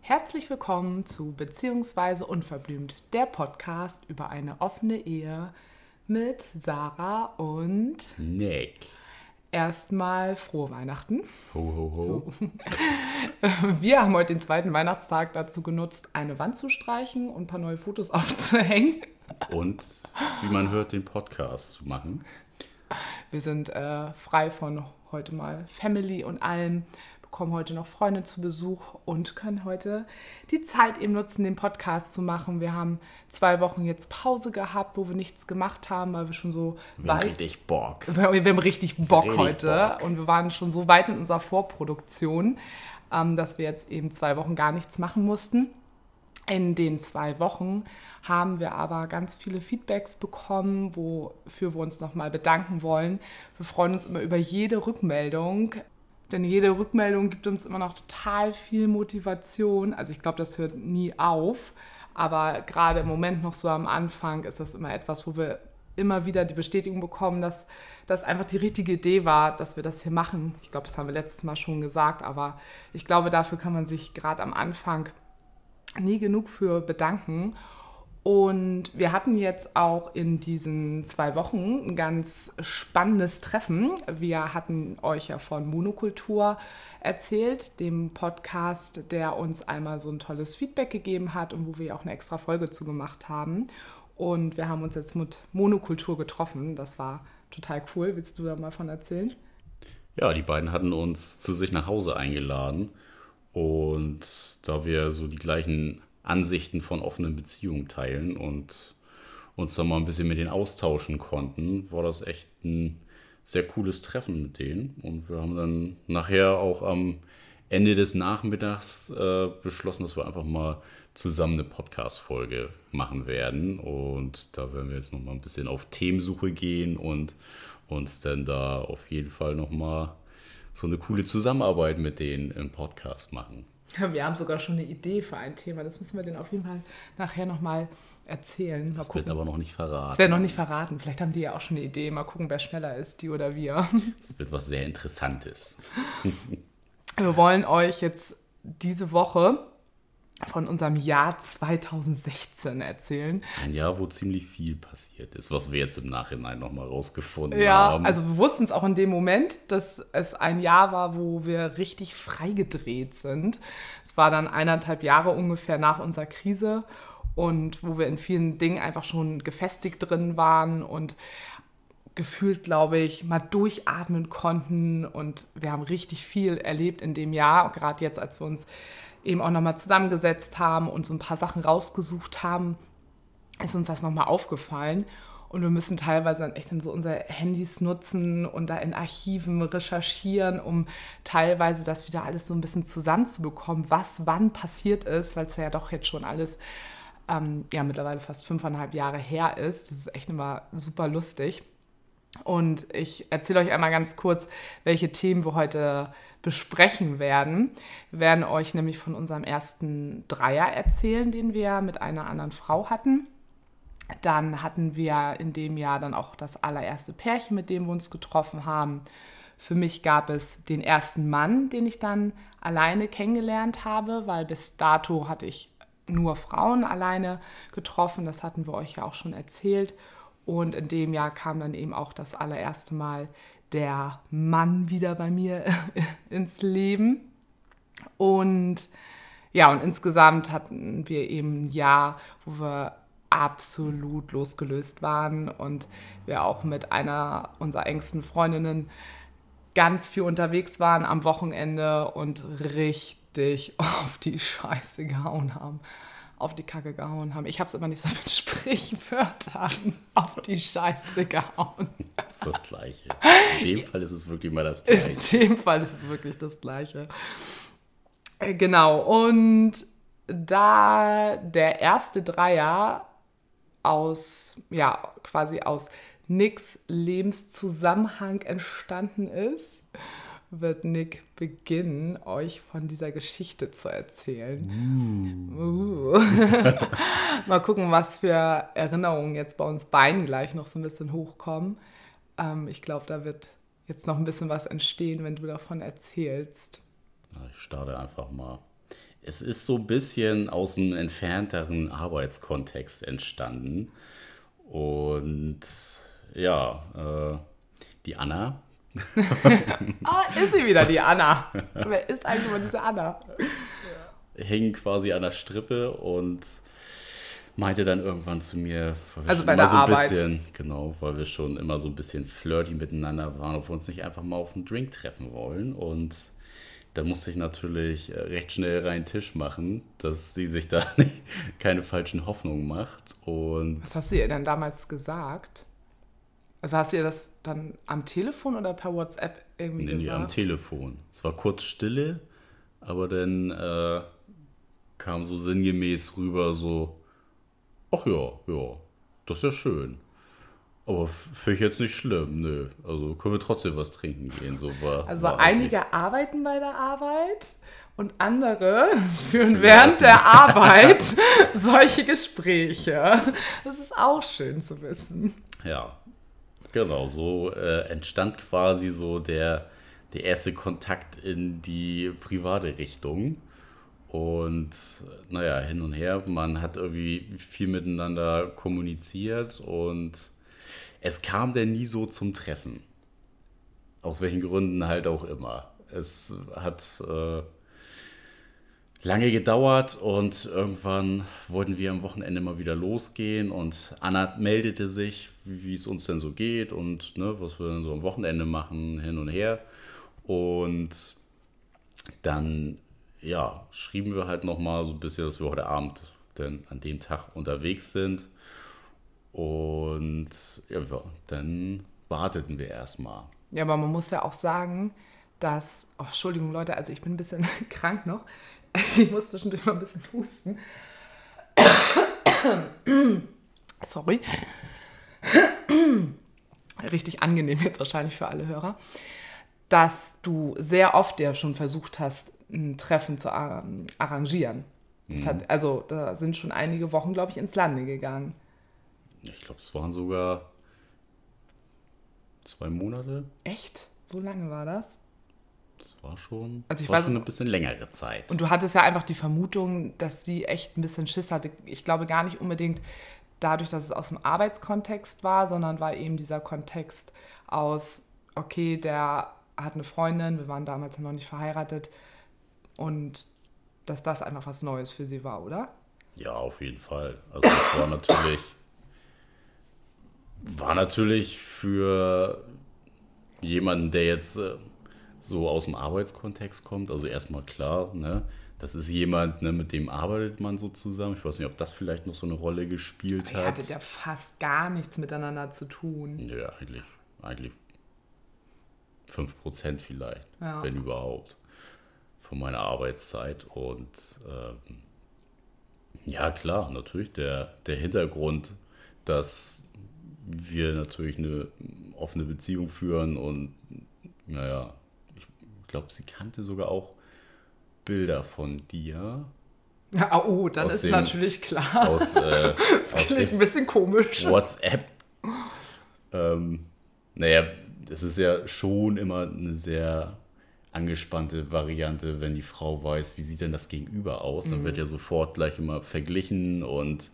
Herzlich willkommen zu Beziehungsweise Unverblümt, der Podcast über eine offene Ehe mit Sarah und Nick. Erstmal frohe Weihnachten. Ho, ho, ho. Wir haben heute den zweiten Weihnachtstag dazu genutzt, eine Wand zu streichen und ein paar neue Fotos aufzuhängen. Und, wie man hört, den Podcast zu machen. Wir sind frei von heute mal Family und allem, bekommen heute noch Freunde zu Besuch und können heute die Zeit eben nutzen, den Podcast zu machen. Wir haben 2 Wochen jetzt Pause gehabt, wo wir nichts gemacht haben, weil wir schon so weit... Wir haben richtig Bock heute. Und wir waren schon so weit in unserer Vorproduktion, dass wir jetzt eben 2 Wochen gar nichts machen mussten. In den 2 Wochen haben wir aber ganz viele Feedbacks bekommen, wofür wir uns nochmal bedanken wollen. Wir freuen uns immer über jede Rückmeldung, denn jede Rückmeldung gibt uns immer noch total viel Motivation. Also ich glaube, das hört nie auf, aber gerade im Moment noch so am Anfang ist das immer etwas, wo wir immer wieder die Bestätigung bekommen, dass das einfach die richtige Idee war, dass wir das hier machen. Ich glaube, das haben wir letztes Mal schon gesagt, aber ich glaube, dafür kann man sich gerade am Anfang nie genug für bedanken. Und wir hatten jetzt auch in diesen 2 Wochen ein ganz spannendes Treffen. Wir hatten euch ja von Monokultur erzählt, dem Podcast, der uns einmal so ein tolles Feedback gegeben hat und wo wir auch eine extra Folge zu gemacht haben. Und wir haben uns jetzt mit Monokultur getroffen. Das war total cool. Willst du da mal von erzählen? Ja, die beiden hatten uns zu sich nach Hause eingeladen. Und da wir so die gleichen Ansichten von offenen Beziehungen teilen und uns da mal ein bisschen mit denen austauschen konnten, war das echt ein sehr cooles Treffen mit denen. Und wir haben dann nachher auch am Ende des Nachmittags beschlossen, dass wir einfach mal zusammen eine Podcast-Folge machen werden. Und da werden wir jetzt nochmal ein bisschen auf Themensuche gehen und uns dann da auf jeden Fall nochmal so eine coole Zusammenarbeit mit denen im Podcast machen. Wir haben sogar schon eine Idee für ein Thema. Das müssen wir denen auf jeden Fall nachher nochmal erzählen. Das wird aber noch nicht verraten. Das wird noch nicht verraten. Vielleicht haben die ja auch schon eine Idee. Mal gucken, wer schneller ist, die oder wir. Das wird was sehr Interessantes. Wir wollen euch jetzt diese Woche von unserem Jahr 2016 erzählen. Ein Jahr, wo ziemlich viel passiert ist, was wir jetzt im Nachhinein nochmal rausgefunden haben. Ja, also wir wussten es auch in dem Moment, dass es ein Jahr war, wo wir richtig freigedreht sind. Es war dann 1,5 Jahre ungefähr nach unserer Krise und wo wir in vielen Dingen einfach schon gefestigt drin waren und gefühlt, glaube ich, mal durchatmen konnten. Und wir haben richtig viel erlebt in dem Jahr, gerade jetzt, als wir uns eben auch nochmal zusammengesetzt haben und so ein paar Sachen rausgesucht haben, ist uns das nochmal aufgefallen. Und wir müssen teilweise dann echt dann so unsere Handys nutzen und da in Archiven recherchieren, um teilweise das wieder alles so ein bisschen zusammenzubekommen, was wann passiert ist, weil es ja doch jetzt schon alles mittlerweile fast 5,5 Jahre her ist. Das ist echt immer super lustig. Und ich erzähle euch einmal ganz kurz, welche Themen wir heute besprechen werden. Wir werden euch nämlich von unserem ersten Dreier erzählen, den wir mit einer anderen Frau hatten. Dann hatten wir in dem Jahr dann auch das allererste Pärchen, mit dem wir uns getroffen haben. Für mich gab es den ersten Mann, den ich dann alleine kennengelernt habe, weil bis dato hatte ich nur Frauen alleine getroffen. Das hatten wir euch ja auch schon erzählt. Und in dem Jahr kam dann eben auch das allererste Mal der Mann wieder bei mir ins Leben. Und ja, und insgesamt hatten wir eben ein Jahr, wo wir absolut losgelöst waren und wir auch mit einer unserer engsten Freundinnen ganz viel unterwegs waren am Wochenende und richtig auf die Scheiße gehauen haben. Auf die Kacke gehauen haben. Ich habe es immer nicht so mit Sprichwörtern auf die Scheiße gehauen. Das ist das Gleiche. In dem Fall ist es wirklich mal das Gleiche. In dem Fall ist es wirklich das Gleiche. Genau. Und da der erste Dreier quasi aus Nicks Lebenszusammenhang entstanden ist, wird Nick beginnen, euch von dieser Geschichte zu erzählen. Mal gucken, was für Erinnerungen jetzt bei uns beiden gleich noch so ein bisschen hochkommen. Ich glaube, da wird jetzt noch ein bisschen was entstehen, wenn du davon erzählst. Ich starte einfach mal. Es ist so ein bisschen aus einem entfernteren Arbeitskontext entstanden. Und ja, die Anna... ist sie wieder, die Anna. Wer ist eigentlich immer diese Anna? Hing quasi an der Strippe und meinte dann irgendwann zu mir, weil wir weil wir schon immer so ein bisschen flirty miteinander waren, ob wir uns nicht einfach mal auf einen Drink treffen wollen. Und da musste ich natürlich recht schnell reinen Tisch machen, dass sie sich da keine falschen Hoffnungen macht. Und was hast du ihr denn damals gesagt? Also hast du ihr das dann am Telefon oder per WhatsApp irgendwie gesagt? Nee, am Telefon. Es war kurz Stille, aber dann kam so sinngemäß rüber so, ach ja, das ist ja schön. Aber finde ich jetzt nicht schlimm, nö. Also können wir trotzdem was trinken gehen. So war, also war einige eigentlich. Arbeiten bei der Arbeit und andere führen während der Arbeit solche Gespräche. Das ist auch schön zu wissen. Ja. Genau, so entstand quasi so der erste Kontakt in die private Richtung. Und naja, hin und her, man hat irgendwie viel miteinander kommuniziert und es kam denn nie so zum Treffen. Aus welchen Gründen halt auch immer. Es hat lange gedauert und irgendwann wollten wir am Wochenende mal wieder losgehen und Anna meldete sich, wie es uns denn so geht und was wir denn so am Wochenende machen, hin und her. Und dann schrieben wir halt nochmal so ein bisschen, dass wir heute Abend denn an dem Tag unterwegs sind. Und dann warteten wir erstmal. Ja, aber man muss ja auch sagen, dass, Entschuldigung Leute, also ich bin ein bisschen krank noch. Ich muss zwischendurch mal ein bisschen husten. Sorry. Richtig angenehm jetzt wahrscheinlich für alle Hörer. Dass du sehr oft ja schon versucht hast, ein Treffen zu arrangieren. Das hat, also da sind schon einige Wochen, glaube ich, ins Lande gegangen. Ich glaube, es waren sogar 2 Monate. Echt? So lange war das? Das war schon, eine bisschen längere Zeit. Und du hattest ja einfach die Vermutung, dass sie echt ein bisschen Schiss hatte. Ich glaube gar nicht unbedingt dadurch, dass es aus dem Arbeitskontext war, sondern war eben dieser Kontext aus, okay, der hat eine Freundin, wir waren damals ja noch nicht verheiratet und dass das einfach was Neues für sie war, oder? Ja, auf jeden Fall. Also das war natürlich für jemanden, der jetzt... so aus dem Arbeitskontext kommt, also erstmal klar, das ist jemand, mit dem arbeitet man so zusammen. Ich weiß nicht, ob das vielleicht noch so eine Rolle gespielt hat. Ihr hattet ja fast gar nichts miteinander zu tun. Ja, eigentlich 5% vielleicht, wenn überhaupt, von meiner Arbeitszeit. Und ja klar, natürlich der Hintergrund, dass wir natürlich eine offene Beziehung führen und ich glaube, sie kannte sogar auch Bilder von dir. Oh, dann ist natürlich klar. Das klingt ein bisschen komisch. WhatsApp. Das ist ja schon immer eine sehr angespannte Variante, wenn die Frau weiß, wie sieht denn das Gegenüber aus? Dann wird ja sofort gleich immer verglichen und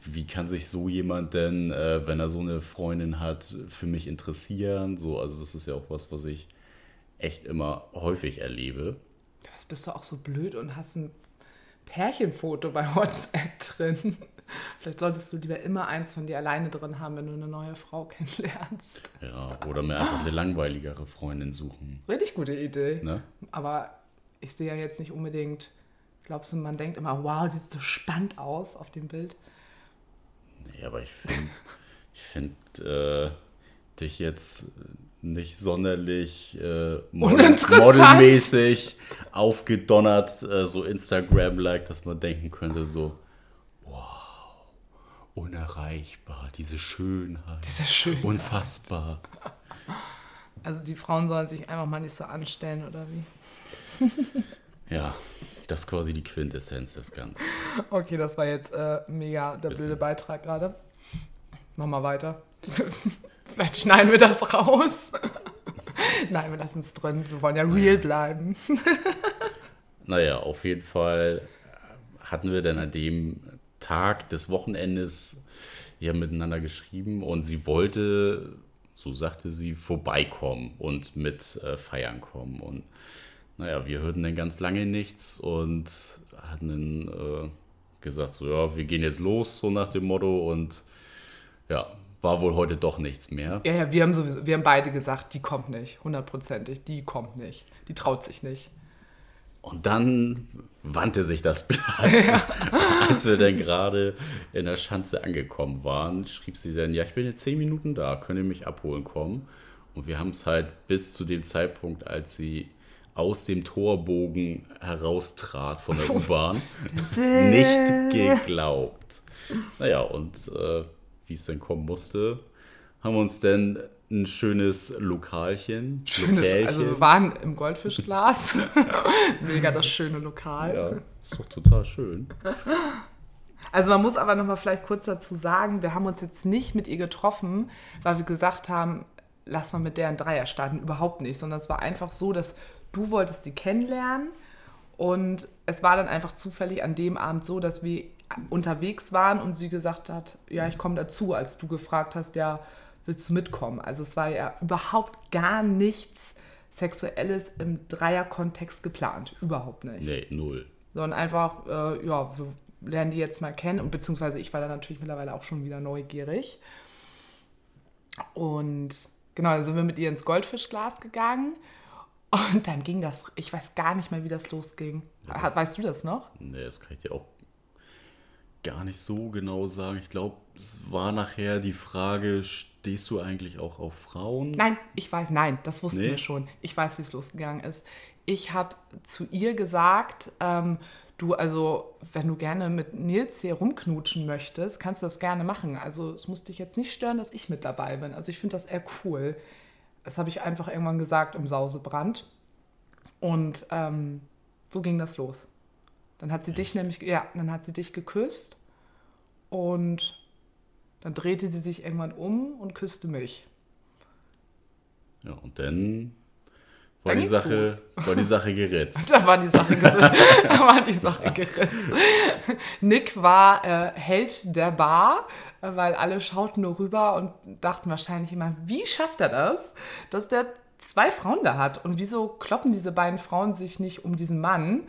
wie kann sich so jemand denn, wenn er so eine Freundin hat, für mich interessieren? So, also das ist ja auch was ich echt immer häufig erlebe. Was bist du auch so blöd und hast ein Pärchenfoto bei WhatsApp drin? Vielleicht solltest du lieber immer eins von dir alleine drin haben, wenn du eine neue Frau kennenlernst. Ja, oder mir einfach eine langweiligere Freundin suchen. Richtig gute Idee. Ne? Aber ich sehe ja jetzt nicht unbedingt, glaubst du, man denkt immer, wow, die sieht so spannend aus auf dem Bild. Nee, aber ich finde dich jetzt... nicht sonderlich modelmäßig aufgedonnert, so Instagram-like, dass man denken könnte, so, wow, unerreichbar, diese Schönheit, unfassbar. Also die Frauen sollen sich einfach mal nicht so anstellen, oder wie? Ja, das ist quasi die Quintessenz des Ganzen. Okay, das war jetzt mega der blöde Beitrag gerade. Mach mal weiter. Vielleicht schneiden wir das raus. Nein, wir lassen es drin. Wir wollen ja real bleiben. Naja, auf jeden Fall hatten wir dann an dem Tag des Wochenendes ja miteinander geschrieben und sie wollte, so sagte sie, vorbeikommen und mit feiern kommen. Und naja, wir hörten dann ganz lange nichts und hatten dann gesagt, so ja, wir gehen jetzt los, so nach dem Motto, und ja, war wohl heute doch nichts mehr. Ja, wir haben beide gesagt, die kommt nicht, 100%, die kommt nicht, die traut sich nicht. Und dann wandte sich das Blatt. Ja. Als wir dann gerade in der Schanze angekommen waren, schrieb sie dann, ja, ich bin jetzt 10 Minuten da, könnt ihr mich abholen kommen. Und wir haben es halt bis zu dem Zeitpunkt, als sie aus dem Torbogen heraustrat von der U-Bahn, nicht geglaubt. Naja, und wie es dann kommen musste, haben wir uns dann ein schönes Lokalchen. Also wir waren im Goldfischglas. Mega das schöne Lokal. Ja, ist doch total schön. Also man muss aber nochmal vielleicht kurz dazu sagen, wir haben uns jetzt nicht mit ihr getroffen, weil wir gesagt haben, lass mal mit der einen Dreier starten. Überhaupt nicht, sondern es war einfach so, dass du wolltest sie kennenlernen und es war dann einfach zufällig an dem Abend so, dass wir unterwegs waren und sie gesagt hat, ja, ich komme dazu, als du gefragt hast, ja, willst du mitkommen? Also es war ja überhaupt gar nichts Sexuelles im Dreierkontext geplant. Überhaupt nicht. Nee, null. Sondern einfach, wir lernen die jetzt mal kennen. Und beziehungsweise ich war da natürlich mittlerweile auch schon wieder neugierig. Und genau, dann sind wir mit ihr ins Goldfischglas gegangen. Und dann ging das, ich weiß gar nicht mehr, wie das losging. Ja, weißt du das noch? Nee, das kann ich dir auch gar nicht so genau sagen. Ich glaube, es war nachher die Frage, stehst du eigentlich auch auf Frauen? Nein, das wussten wir schon. Ich weiß, wie es losgegangen ist. Ich habe zu ihr gesagt, du, also, wenn du gerne mit Nils hier rumknutschen möchtest, kannst du das gerne machen. Also, es muss dich jetzt nicht stören, dass ich mit dabei bin. Also, ich finde das eher cool. Das habe ich einfach irgendwann gesagt im Sausebrand. Und so ging das los. Dann hat sie dich nämlich, dann hat sie dich geküsst und dann drehte sie sich irgendwann um und küsste mich. Ja, und dann war die Sache geritzt. Nick war Held der Bar, weil alle schauten nur rüber und dachten wahrscheinlich immer, wie schafft er das, dass der 2 Frauen da hat? Und wieso kloppen diese beiden Frauen sich nicht um diesen Mann?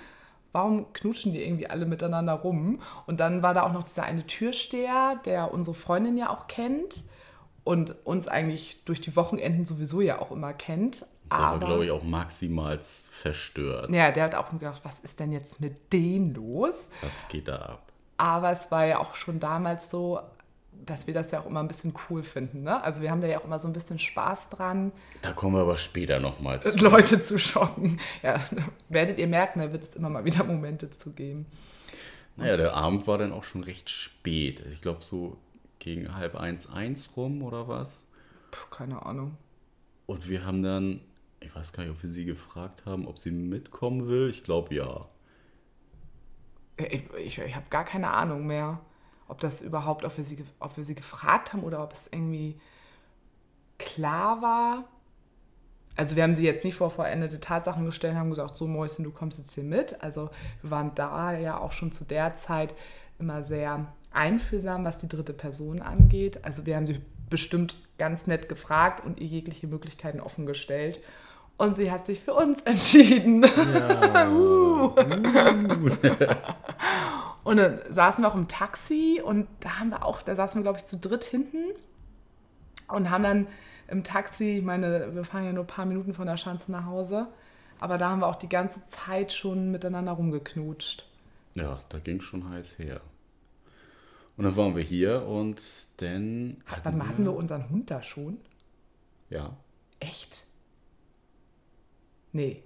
Warum knutschen die irgendwie alle miteinander rum? Und dann war da auch noch dieser eine Türsteher, der unsere Freundin ja auch kennt und uns eigentlich durch die Wochenenden sowieso ja auch immer kennt. Der war, glaube ich, auch maximal verstört. Ja, der hat auch gedacht, was ist denn jetzt mit denen los? Was geht da ab? Aber es war ja auch schon damals so, dass wir das ja auch immer ein bisschen cool finden, ne? Also wir haben da ja auch immer so ein bisschen Spaß dran. Da kommen wir aber später nochmal zu. Leute zu schocken. Ja, werdet ihr merken, da wird es immer mal wieder Momente zu geben. Naja, der Abend war dann auch schon recht spät. Ich glaube so gegen 12:30 rum oder was? Puh, keine Ahnung. Und wir haben dann, ich weiß gar nicht, ob wir sie gefragt haben, ob sie mitkommen will. Ich glaube ja. Ich habe gar keine Ahnung mehr. Ob das überhaupt, ob wir sie gefragt haben oder ob es irgendwie klar war. Also wir haben sie jetzt nicht vor vollendete Tatsachen gestellt, haben gesagt, so Mäuschen, du kommst jetzt hier mit. Also wir waren da ja auch schon zu der Zeit immer sehr einfühlsam, was die dritte Person angeht. Also wir haben sie bestimmt ganz nett gefragt und ihr jegliche Möglichkeiten offen gestellt. Und sie hat sich für uns entschieden. Ja. Und dann saßen wir auch im Taxi und da saßen wir, glaube ich, zu dritt hinten und haben dann im Taxi, ich meine, wir fahren ja nur ein paar Minuten von der Schanze nach Hause, aber da haben wir auch die ganze Zeit schon miteinander rumgeknutscht. Ja, da ging schon heiß her. Und dann waren wir hier und dann hatten wir unseren Hund da schon? Ja. Echt? Nee.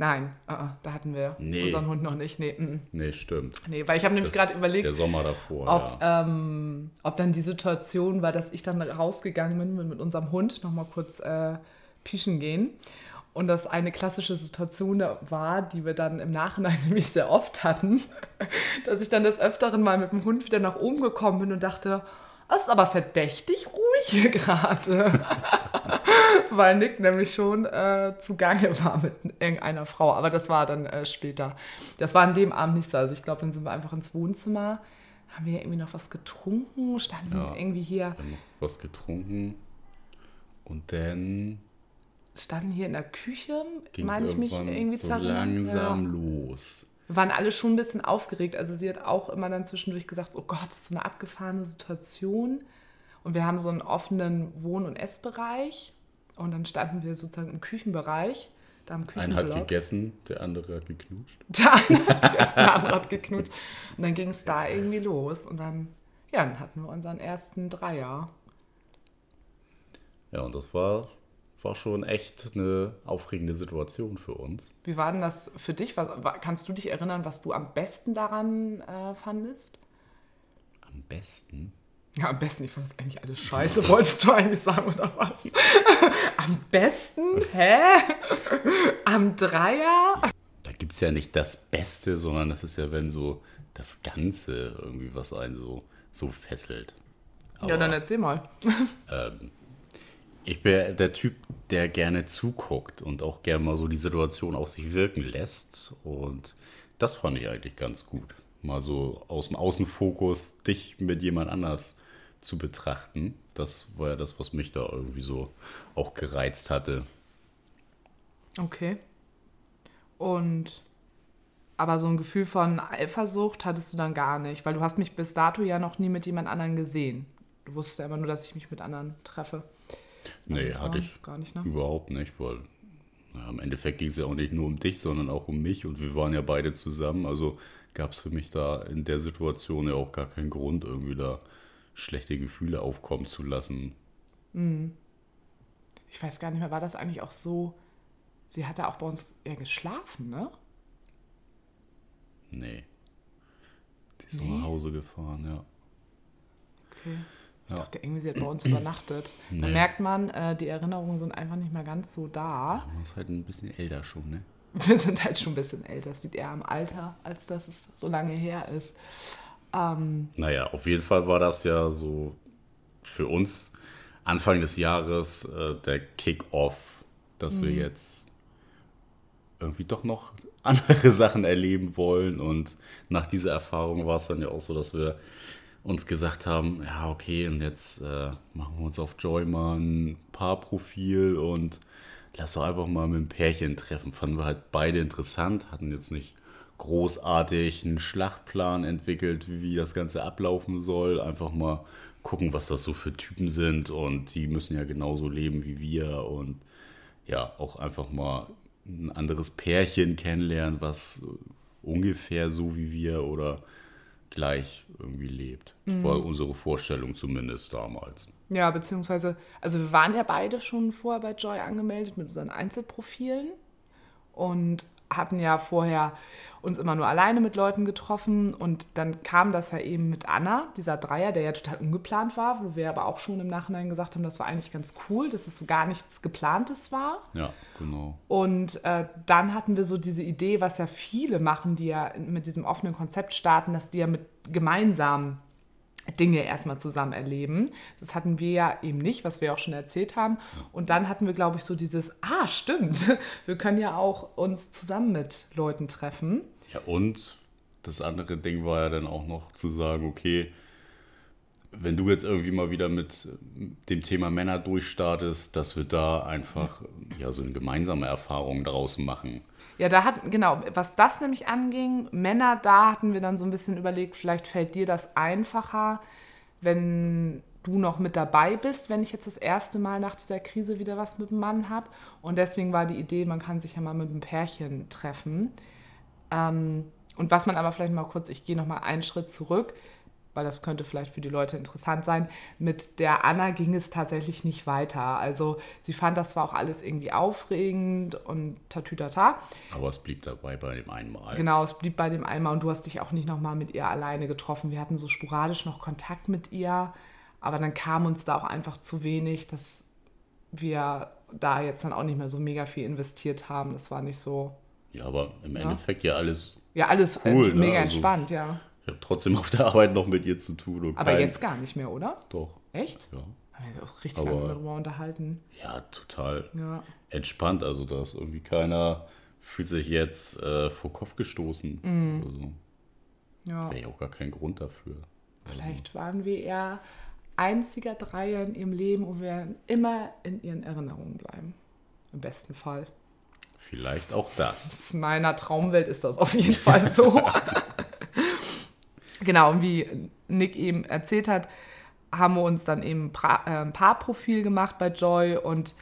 Nein, da hatten wir unseren Hund noch nicht. Nee, stimmt. Nee, weil ich habe nämlich gerade überlegt, der Sommer davor, ob dann die Situation war, dass ich dann rausgegangen bin mit unserem Hund, nochmal kurz pischen gehen. Und das eine klassische Situation war, die wir dann im Nachhinein nämlich sehr oft hatten, dass ich dann des Öfteren mal mit dem Hund wieder nach oben gekommen bin und dachte, das ist aber verdächtig ruhig hier gerade. Weil Nick nämlich schon zugange war mit irgendeiner Frau. Aber das war dann später. Das war an dem Abend nicht so. Also ich glaube, dann sind wir einfach ins Wohnzimmer. Haben wir irgendwie noch was getrunken? Standen irgendwie hier. Wir haben noch was getrunken. Und dann standen hier in der Küche, meine ich mich irgendwie so langsam los. Wir waren alle schon ein bisschen aufgeregt. Also sie hat auch immer dann zwischendurch gesagt, oh Gott, das ist so eine abgefahrene Situation. Und wir haben so einen offenen Wohn- und Essbereich. Und dann standen wir sozusagen im Küchenbereich. Da am Küchenblock. Einer hat gegessen, der andere hat geknutscht. Und dann ging es da irgendwie los. Und dann hatten wir unseren ersten Dreier. Ja, und das war schon echt eine aufregende Situation für uns. Wie war denn das für dich? Kannst du dich erinnern, was du am besten daran fandest? Am besten? Ja, am besten. Ich fand das eigentlich alles scheiße. Wolltest du eigentlich sagen, oder was? Am besten? Hä? Am Dreier? Da gibt es ja nicht das Beste, sondern das ist ja, wenn so das Ganze irgendwie was einen so fesselt. Aber, ja, dann erzähl mal. Ich bin der Typ, der gerne zuguckt und auch gerne mal so die Situation auf sich wirken lässt. Und das fand ich eigentlich ganz gut. Mal so aus dem Außenfokus dich mit jemand anders zu betrachten. Das war ja das, was mich da irgendwie so auch gereizt hatte. Okay. Und aber so ein Gefühl von Eifersucht hattest du dann gar nicht. Weil du hast mich bis dato ja noch nie mit jemand anderem gesehen. Du wusstest ja immer nur, dass ich mich mit anderen treffe. Nee, hatte ich gar nicht, ne? Überhaupt nicht, weil im Endeffekt ging es ja auch nicht nur um dich, sondern auch um mich und wir waren ja beide zusammen, also gab es für mich da in der Situation ja auch gar keinen Grund, irgendwie da schlechte Gefühle aufkommen zu lassen. Ich weiß gar nicht mehr, war das eigentlich auch so, sie hat da auch bei uns eher geschlafen, ne? Nee, die ist nach Hause gefahren, ja. Okay. Ich dachte, irgendwie sie hat bei uns übernachtet. Nee. Da merkt man, die Erinnerungen sind einfach nicht mehr ganz so da. Man ist halt ein bisschen älter schon, ne? Wir sind halt schon ein bisschen älter. Es liegt eher am Alter, als dass es so lange her ist. Naja, auf jeden Fall war das ja so für uns Anfang des Jahres der Kick-Off, dass wir jetzt irgendwie doch noch andere Sachen erleben wollen. Und nach dieser Erfahrung war es dann ja auch so, dass wir uns gesagt haben, ja okay, und jetzt machen wir uns auf Joy mal ein Paarprofil und lass doch einfach mal mit einem Pärchen treffen. Fanden wir halt beide interessant, hatten jetzt nicht großartig einen Schlachtplan entwickelt, wie das Ganze ablaufen soll. Einfach mal gucken, was das so für Typen sind und die müssen ja genauso leben wie wir und ja, auch einfach mal ein anderes Pärchen kennenlernen, was ungefähr so wie wir oder gleich irgendwie lebt. Das war unsere Vorstellung zumindest damals. Ja, beziehungsweise, also wir waren ja beide schon vorher bei Joy angemeldet mit unseren Einzelprofilen und hatten ja vorher uns immer nur alleine mit Leuten getroffen und dann kam das ja eben mit Anna, dieser Dreier, der ja total ungeplant war, wo wir aber auch schon im Nachhinein gesagt haben, das war eigentlich ganz cool, dass es so gar nichts Geplantes war. Ja, genau. Und dann hatten wir so diese Idee, was ja viele machen, die ja mit diesem offenen Konzept starten, dass die ja mit gemeinsamen Dinge erstmal zusammen erleben. Das hatten wir ja eben nicht, was wir auch schon erzählt haben. Und dann hatten wir, glaube ich, so dieses, stimmt, wir können ja auch uns zusammen mit Leuten treffen. Ja, und das andere Ding war ja dann auch noch zu sagen, okay, wenn du jetzt irgendwie mal wieder mit dem Thema Männer durchstartest, dass wir da einfach ja so eine gemeinsame Erfahrung draus machen. Ja, was das nämlich anging, Männer, da hatten wir dann so ein bisschen überlegt, vielleicht fällt dir das einfacher, wenn du noch mit dabei bist, wenn ich jetzt das erste Mal nach dieser Krise wieder was mit dem Mann habe. Und deswegen war die Idee, man kann sich ja mal mit einem Pärchen treffen. Und was man aber vielleicht mal kurz, ich gehe nochmal einen Schritt zurück, weil das könnte vielleicht für die Leute interessant sein. Mit der Anna ging es tatsächlich nicht weiter. Also sie fand, das war auch alles irgendwie aufregend und tatütata. Aber es blieb dabei bei dem einmal. Genau, es blieb bei dem einmal und du hast dich auch nicht nochmal mit ihr alleine getroffen. Wir hatten so sporadisch noch Kontakt mit ihr, aber dann kam uns da auch einfach zu wenig, dass wir da jetzt dann auch nicht mehr so mega viel investiert haben. Das war nicht so... Ja, aber im Endeffekt ja alles... Ja, alles cool, mega entspannt, ja. Ich habe trotzdem auf der Arbeit noch mit ihr zu tun. Und aber jetzt gar nicht mehr, oder? Doch. Echt? Ja. Haben wir auch richtig lange darüber unterhalten. Ja, total entspannt. Also da ist irgendwie keiner, fühlt sich jetzt vor Kopf gestoßen. Mhm. Also, ja. Wäre ja auch gar kein Grund dafür. Vielleicht waren wir eher einziger Dreier in ihrem Leben und werden immer in ihren Erinnerungen bleiben. Im besten Fall. Vielleicht auch das. In meiner Traumwelt ist das auf jeden Fall so. Genau, und wie Nick eben erzählt hat, haben wir uns dann eben ein Paarprofil gemacht bei Joy. Und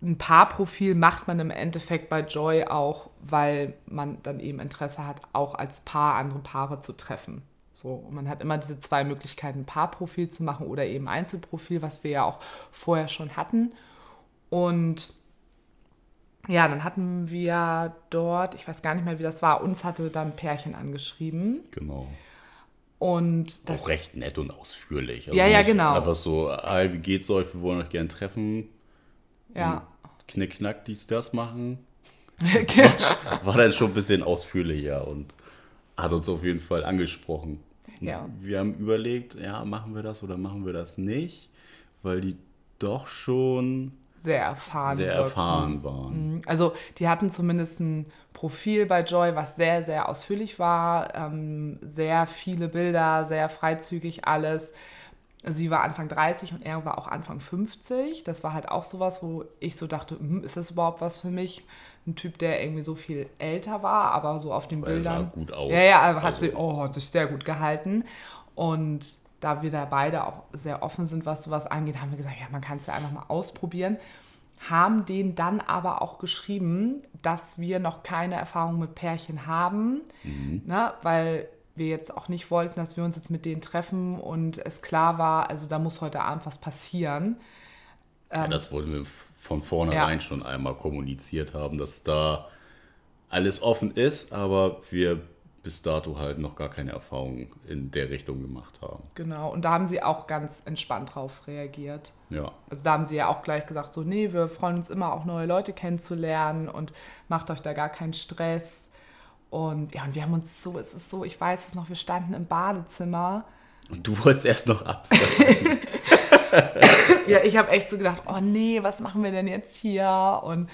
ein Paarprofil macht man im Endeffekt bei Joy auch, weil man dann eben Interesse hat, auch als Paar andere Paare zu treffen. So, und man hat immer diese zwei Möglichkeiten, ein Paarprofil zu machen oder eben Einzelprofil, was wir ja auch vorher schon hatten. Und ja, dann hatten wir dort, ich weiß gar nicht mehr, wie das war, uns hatte dann ein Pärchen angeschrieben. Genau. Und das auch recht nett und ausführlich. Also ja, genau. Einfach so, hey, wie geht's euch? Wir wollen euch gerne treffen. Ja. Knick, knack, dies, das machen. War dann schon ein bisschen ausführlicher und hat uns auf jeden Fall angesprochen. Ja. Wir haben überlegt, ja, machen wir das oder machen wir das nicht? Weil die doch schon sehr erfahren waren. Also die hatten zumindest ein Profil bei Joy, was sehr, sehr ausführlich war. Sehr viele Bilder, sehr freizügig alles. Sie war Anfang 30 und er war auch Anfang 50. Das war halt auch sowas, wo ich so dachte, ist das überhaupt was für mich? Ein Typ, der irgendwie so viel älter war, aber so auf den Bildern. Er sah gut aus. Ja, aber hat sich sehr gut gehalten. Und da wir da beide auch sehr offen sind, was sowas angeht, haben wir gesagt, ja, man kann es ja einfach mal ausprobieren. Haben denen dann aber auch geschrieben, dass wir noch keine Erfahrung mit Pärchen haben, ne, weil wir jetzt auch nicht wollten, dass wir uns jetzt mit denen treffen und es klar war, also da muss heute Abend was passieren. Ja, das wollten wir von vornherein schon einmal kommuniziert haben, dass da alles offen ist, aber wir bis dato halt noch gar keine Erfahrung in der Richtung gemacht haben. Genau, und da haben sie auch ganz entspannt drauf reagiert. Ja. Also da haben sie ja auch gleich gesagt, so, nee, wir freuen uns immer auch neue Leute kennenzulernen und macht euch da gar keinen Stress. Und ja, und wir haben uns so, es ist so, ich weiß es noch, wir standen im Badezimmer. Und du wolltest erst noch absagen. Ja, ich habe echt so gedacht, oh nee, was machen wir denn jetzt hier? Und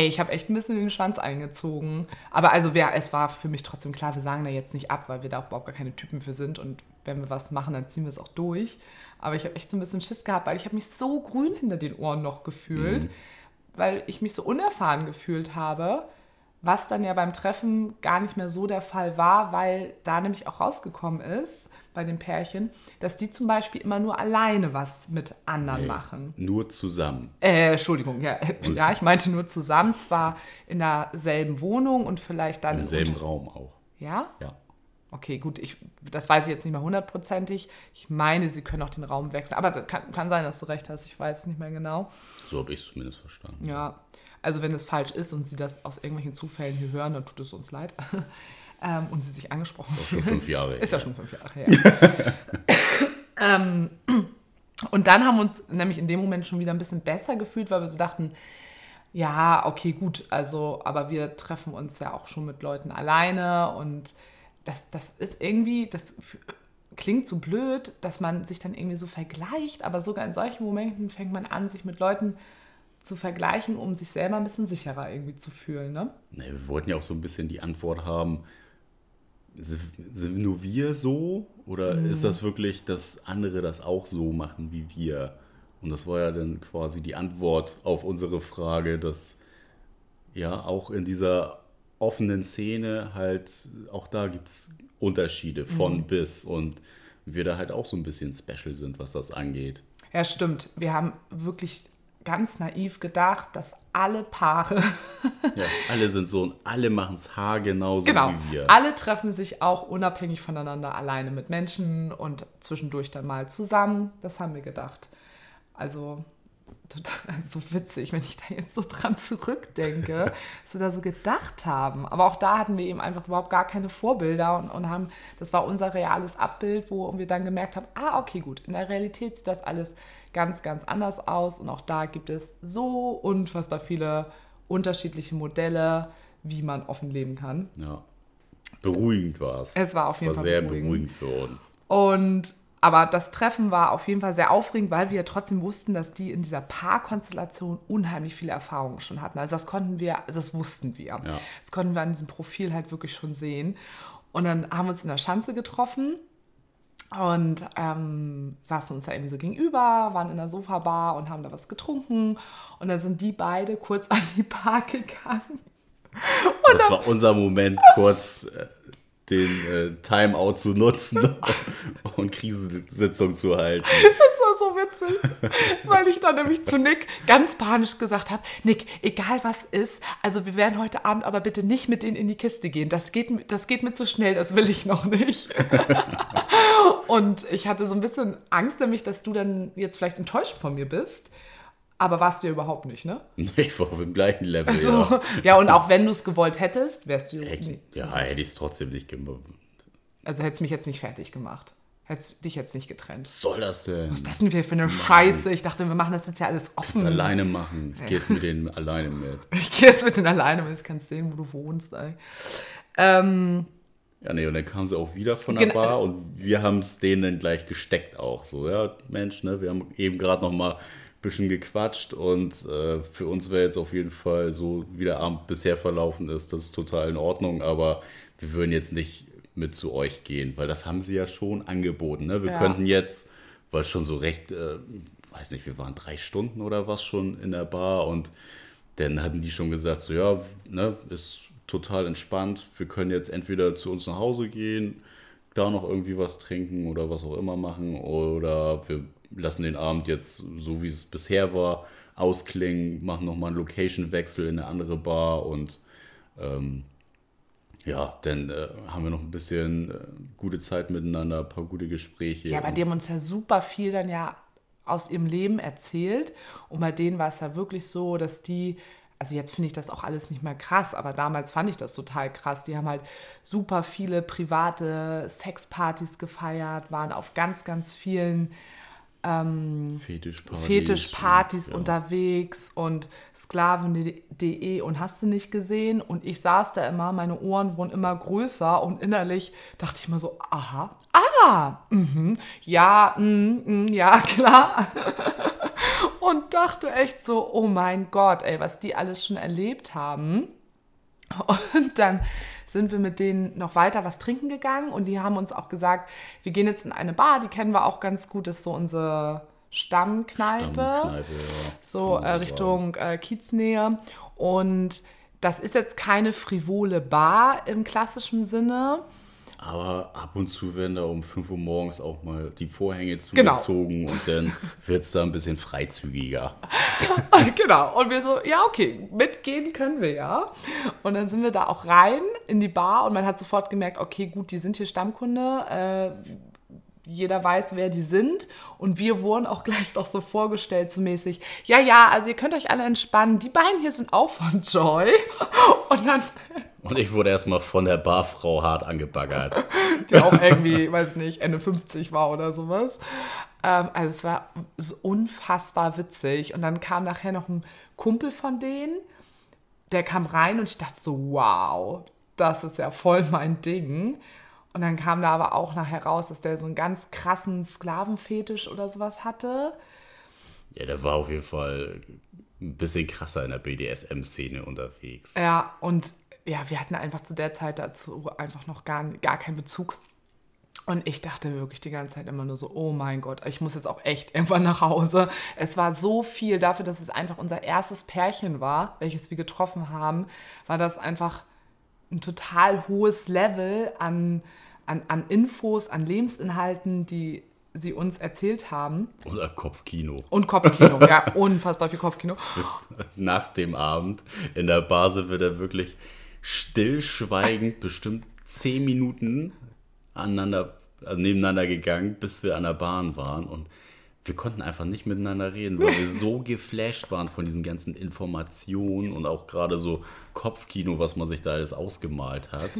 ich habe echt ein bisschen den Schwanz eingezogen. Aber also es war für mich trotzdem klar, wir sagen da jetzt nicht ab, weil wir da auch überhaupt gar keine Typen für sind. Und wenn wir was machen, dann ziehen wir es auch durch. Aber ich habe echt so ein bisschen Schiss gehabt, weil ich habe mich so grün hinter den Ohren noch gefühlt, weil ich mich so unerfahren gefühlt habe, was dann ja beim Treffen gar nicht mehr so der Fall war, weil da nämlich auch rausgekommen ist bei den Pärchen, dass die zum Beispiel immer nur alleine was mit anderen machen. Nur zusammen. Entschuldigung, ja, ich meinte nur zusammen, zwar in derselben Wohnung und vielleicht dann... Im selben Raum auch. Ja? Ja. Okay, gut, das weiß ich jetzt nicht mehr hundertprozentig. Ich meine, sie können auch den Raum wechseln, aber das kann sein, dass du recht hast, ich weiß es nicht mehr genau. So habe ich es zumindest verstanden. Ja, also wenn es falsch ist und sie das aus irgendwelchen Zufällen hier hören, dann tut es uns leid. Und sie sich angesprochen fühlen. Ist ja schon 5 Jahre her. Und dann haben wir uns nämlich in dem Moment schon wieder ein bisschen besser gefühlt, weil wir so dachten, ja, okay, gut, also, aber wir treffen uns ja auch schon mit Leuten alleine und das ist irgendwie, das klingt so blöd, dass man sich dann irgendwie so vergleicht, aber sogar in solchen Momenten fängt man an, sich mit Leuten zu vergleichen, um sich selber ein bisschen sicherer irgendwie zu fühlen, ne? Nee, wir wollten ja auch so ein bisschen die Antwort haben, sind nur wir so? Oder ist das wirklich, dass andere das auch so machen wie wir? Und das war ja dann quasi die Antwort auf unsere Frage, dass ja auch in dieser offenen Szene halt, auch da gibt es Unterschiede von bis und wir da halt auch so ein bisschen special sind, was das angeht. Ja, stimmt. Wir haben wirklich ganz naiv gedacht, dass alle Paare... ja, alle sind so und alle machen es haargenau so wie wir. Alle treffen sich auch unabhängig voneinander alleine mit Menschen und zwischendurch dann mal zusammen. Das haben wir gedacht. Also... total so witzig, wenn ich da jetzt so dran zurückdenke, was wir da so gedacht haben. Aber auch da hatten wir eben einfach überhaupt gar keine Vorbilder und haben, das war unser reales Abbild, wo wir dann gemerkt haben, okay, gut, in der Realität sieht das alles ganz, ganz anders aus und auch da gibt es so unfassbar viele unterschiedliche Modelle, wie man offen leben kann. Ja, beruhigend war es. Es war auf jeden Fall sehr beruhigend für uns. Aber das Treffen war auf jeden Fall sehr aufregend, weil wir ja trotzdem wussten, dass die in dieser Paarkonstellation unheimlich viele Erfahrungen schon hatten. Also das wussten wir. Ja. Das konnten wir an diesem Profil halt wirklich schon sehen. Und dann haben wir uns in der Schanze getroffen und saßen uns da eben so gegenüber, waren in der Sofabar und haben da was getrunken. Und dann sind die beide kurz an die Bar gegangen. Und das war unser Moment, kurz... den Timeout zu nutzen und Krisensitzung zu halten. Das war so witzig, weil ich dann nämlich zu Nick ganz panisch gesagt habe, Nick, egal was ist, also wir werden heute Abend aber bitte nicht mit denen in die Kiste gehen. Das geht mir zu schnell, das will ich noch nicht. Und ich hatte so ein bisschen Angst nämlich, dass du dann jetzt vielleicht enttäuscht von mir bist. Aber warst du ja überhaupt nicht, ne? Nee, ich war auf dem gleichen Level, also, ja. Ja, und auch wenn du es gewollt hättest, wärst du... hätte ich es trotzdem nicht gemacht. Also hättest du mich jetzt nicht fertig gemacht. Hättest dich jetzt nicht getrennt. Was soll das denn? Was ist das denn für eine Scheiße? Ich dachte, wir machen das jetzt ja alles offen. Kannst alleine machen. Ich gehe jetzt mit denen alleine mit. Ich kannst sehen, wo du wohnst, ey. Ja, nee, und dann kamen sie auch wieder von der Bar und wir haben es denen dann gleich gesteckt auch. So, ja, Mensch, ne, wir haben eben gerade noch mal bisschen gequatscht und für uns wäre jetzt auf jeden Fall so, wie der Abend bisher verlaufen ist, das ist total in Ordnung, aber wir würden jetzt nicht mit zu euch gehen, weil das haben sie ja schon angeboten, ne? Wir könnten jetzt, weil schon so recht, weiß nicht, wir waren 3 Stunden oder was schon in der Bar und dann hatten die schon gesagt, so ja, ne, ist total entspannt, wir können jetzt entweder zu uns nach Hause gehen, da noch irgendwie was trinken oder was auch immer machen oder wir lassen den Abend jetzt, so wie es bisher war, ausklingen, machen nochmal einen Location-Wechsel in eine andere Bar und dann haben wir noch ein bisschen gute Zeit miteinander, ein paar gute Gespräche. Ja, bei denen uns ja super viel dann ja aus ihrem Leben erzählt und bei denen war es ja wirklich so, dass die, also jetzt finde ich das auch alles nicht mehr krass, aber damals fand ich das total krass. Die haben halt super viele private Sexpartys gefeiert, waren auf ganz, ganz vielen Fetischpartys unterwegs und Sklaven.de und hast du nicht gesehen und ich saß da immer, meine Ohren wurden immer größer und innerlich dachte ich immer so, ja, klar und dachte echt so, oh mein Gott, ey, was die alles schon erlebt haben und dann sind wir mit denen noch weiter was trinken gegangen und die haben uns auch gesagt, wir gehen jetzt in eine Bar, die kennen wir auch ganz gut, das ist so unsere Stammkneipe ja. So Richtung Kieznähe und das ist jetzt keine frivole Bar im klassischen Sinne. Aber ab und zu werden da um 5 Uhr morgens auch mal die Vorhänge zugezogen und dann wird es da ein bisschen freizügiger. Genau. Und wir so, ja okay, mitgehen können wir ja. Und dann sind wir da auch rein in die Bar und man hat sofort gemerkt, okay gut, die sind hier Stammkunde, jeder weiß, wer die sind. Und wir wurden auch gleich noch so vorgestellt, so mäßig, also ihr könnt euch alle entspannen, die beiden hier sind auch von Joy. Und ich wurde erstmal von der Barfrau hart angebaggert. Die auch irgendwie, weiß nicht, Ende 50 war oder sowas. Also es war unfassbar witzig. Und dann kam nachher noch ein Kumpel von denen, der kam rein und ich dachte so, wow, das ist ja voll mein Ding. Und dann kam da aber auch nachher raus, dass der so einen ganz krassen Sklavenfetisch oder sowas hatte. Ja, der war auf jeden Fall ein bisschen krasser in der BDSM-Szene unterwegs. Ja, und ja, wir hatten einfach zu der Zeit dazu einfach noch gar keinen Bezug. Und ich dachte wirklich die ganze Zeit immer nur so, oh mein Gott, ich muss jetzt auch echt irgendwann nach Hause. Es war so viel dafür, dass es einfach unser erstes Pärchen war, welches wir getroffen haben, war das einfach ein total hohes Level an Infos, an Lebensinhalten, die sie uns erzählt haben. Oder Kopfkino. Und Kopfkino, ja, unfassbar viel Kopfkino. Bis nach dem Abend in der Bar sind wir da wirklich stillschweigend bestimmt 10 Minuten nebeneinander gegangen, bis wir an der Bahn waren. Und wir konnten einfach nicht miteinander reden, weil wir so geflasht waren von diesen ganzen Informationen und auch gerade so Kopfkino, was man sich da alles ausgemalt hat.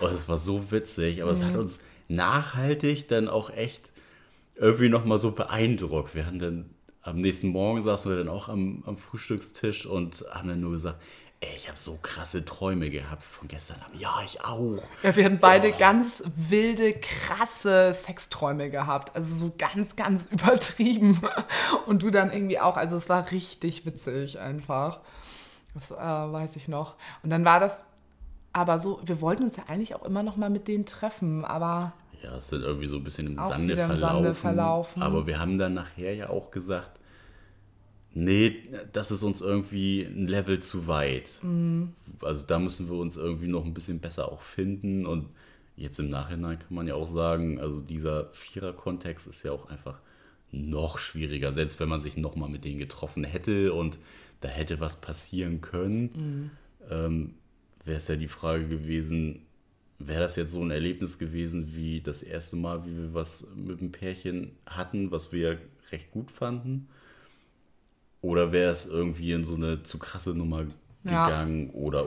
Und es war so witzig, aber es hat uns nachhaltig dann auch echt irgendwie nochmal so beeindruckt. Wir haben dann am nächsten Morgen saßen wir dann auch am Frühstückstisch und haben dann nur gesagt, ey, ich habe so krasse Träume gehabt von gestern Abend. Ja, ich auch. Ja, wir hatten beide ganz wilde, krasse Sexträume gehabt. Also so ganz, ganz übertrieben. Und du dann irgendwie auch. Also es war richtig witzig einfach. Das weiß ich noch. Und dann war das aber so, wir wollten uns ja eigentlich auch immer noch mal mit denen treffen, aber... Ja, es sind irgendwie so ein bisschen im Sande verlaufen. Aber wir haben dann nachher ja auch gesagt, nee, das ist uns irgendwie ein Level zu weit. Mhm. Also da müssen wir uns irgendwie noch ein bisschen besser auch finden. Und jetzt im Nachhinein kann man ja auch sagen, also dieser Vierer-Kontext ist ja auch einfach noch schwieriger. Selbst wenn man sich noch mal mit denen getroffen hätte und da hätte was passieren können, wäre es ja die Frage gewesen, wäre das jetzt so ein Erlebnis gewesen wie das erste Mal, wie wir was mit einem Pärchen hatten, was wir recht gut fanden? Oder wäre es irgendwie in so eine zu krasse Nummer gegangen oder?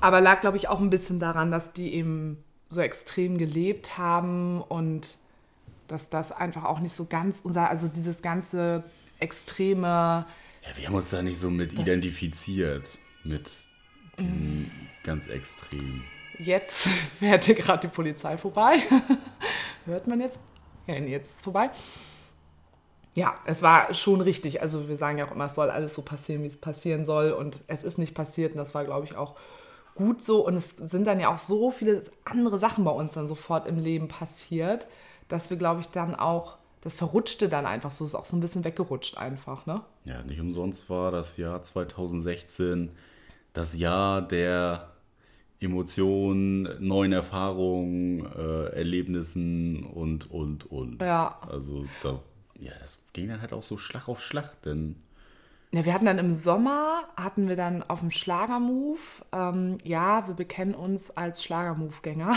Aber lag, glaube ich, auch ein bisschen daran, dass die eben so extrem gelebt haben und dass das einfach auch nicht so ganz unser, also dieses ganze extreme... Ja, wir haben uns da nicht so mit identifiziert, mit diesem... Ganz extrem. Jetzt fährt hier gerade die Polizei vorbei. Hört man jetzt? Ja, jetzt ist es vorbei. Ja, es war schon richtig. Also wir sagen ja auch immer, es soll alles so passieren, wie es passieren soll. Und es ist nicht passiert. Und das war, glaube ich, auch gut so. Und es sind dann ja auch so viele andere Sachen bei uns dann sofort im Leben passiert, dass wir, glaube ich, dann auch, das verrutschte dann einfach so. Ist auch so ein bisschen weggerutscht einfach, ne? Ja, nicht umsonst war das Jahr 2016 das Jahr der Emotionen, neuen Erfahrungen, Erlebnissen und. Ja. Also da, ja, das ging dann halt auch so Schlag auf Schlag, denn... Ja, wir hatten dann im Sommer, hatten wir dann auf dem Schlagermove, ja, wir bekennen uns als Schlagermove-Gänger,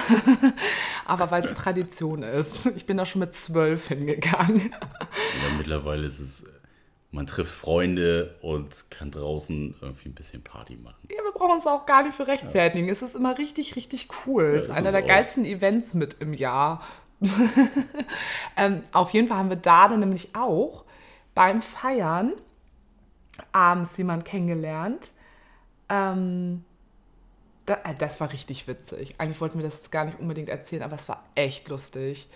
aber weil es Tradition ist. Ich bin da schon mit 12 hingegangen. Ja, mittlerweile ist es... Man trifft Freunde und kann draußen irgendwie ein bisschen Party machen. Ja, wir brauchen uns auch gar nicht für rechtfertigen. Ja. Es ist immer richtig, richtig cool. Ja, es ist einer der geilsten Events mit im Jahr. Auf jeden Fall haben wir da dann nämlich auch beim Feiern abends jemanden kennengelernt. Das war richtig witzig. Eigentlich wollten wir das gar nicht unbedingt erzählen, aber es war echt lustig.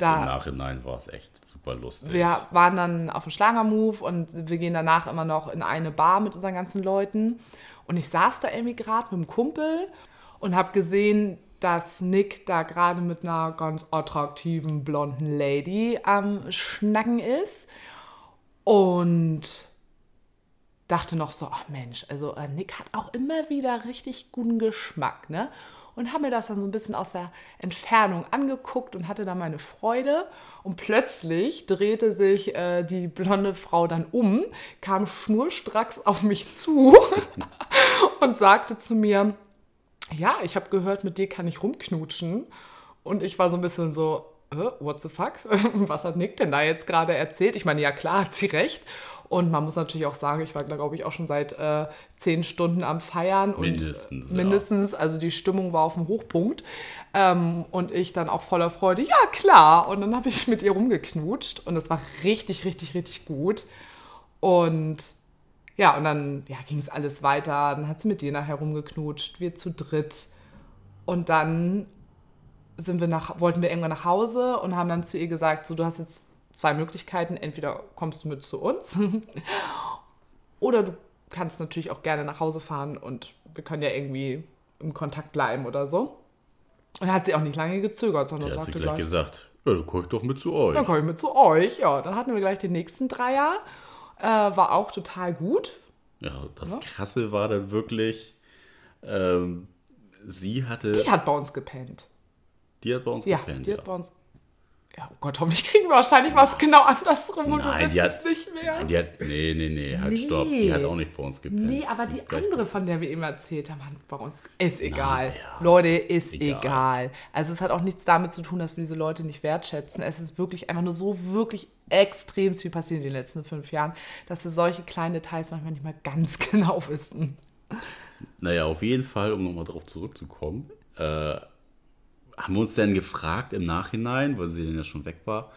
Ja, im Nachhinein war es echt super lustig. Wir waren dann auf dem Schlagermove und wir gehen danach immer noch in eine Bar mit unseren ganzen Leuten. Und ich saß da irgendwie gerade mit einem Kumpel und habe gesehen, dass Nick da gerade mit einer ganz attraktiven, blonden Lady am Schnacken ist. Und... dachte noch so, ach Mensch, also Nick hat auch immer wieder richtig guten Geschmack, ne? Und habe mir das dann so ein bisschen aus der Entfernung angeguckt und hatte da meine Freude. Und plötzlich drehte sich die blonde Frau dann um, kam schnurstracks auf mich zu und sagte zu mir, ja, ich habe gehört, mit dir kann ich rumknutschen. Und ich war so ein bisschen so, what the fuck? Was hat Nick denn da jetzt gerade erzählt? Ich meine, ja klar, hat sie recht. Und man muss natürlich auch sagen, ich war, glaube ich, auch schon seit 10 Stunden am Feiern. Mindestens. Und mindestens, ja. Also die Stimmung war auf dem Hochpunkt. Und ich dann auch voller Freude, ja klar. Und dann habe ich mit ihr rumgeknutscht. Und das war richtig, richtig, richtig gut. Und ja, und dann ging es alles weiter. Dann hat sie mit dir nachher rumgeknutscht, wir zu dritt. Und dann wollten wir irgendwann nach Hause und haben dann zu ihr gesagt, so, du hast jetzt 2 Möglichkeiten, entweder kommst du mit zu uns oder du kannst natürlich auch gerne nach Hause fahren und wir können ja irgendwie im Kontakt bleiben oder so. Und da hat sie auch nicht lange gezögert, sondern die sagte hat gleich gesagt, ja, dann komme ich doch mit zu euch. Dann komme ich mit zu euch, ja. Dann hatten wir gleich den nächsten Dreier, war auch total gut. Ja, das Krasse war dann wirklich, die hat bei uns gepennt. Die hat bei uns gepennt, Ja, oh Gott, hoffentlich kriegen wir wahrscheinlich was genau andersrum und nein, du wirst es nicht mehr. Nein, die hat, nee, stopp. Die hat auch nicht bei uns gepennt. Nee, aber die andere, von der wir eben erzählt haben, hat bei uns, ist egal. Nein, ja, Leute, ist egal. Also es hat auch nichts damit zu tun, dass wir diese Leute nicht wertschätzen. Es ist wirklich einfach nur so wirklich extrem viel passiert in den letzten 5 Jahren, dass wir solche kleinen Details manchmal nicht mehr ganz genau wissen. Naja, auf jeden Fall, um nochmal drauf zurückzukommen, haben wir uns dann gefragt im Nachhinein, weil sie dann ja schon weg war,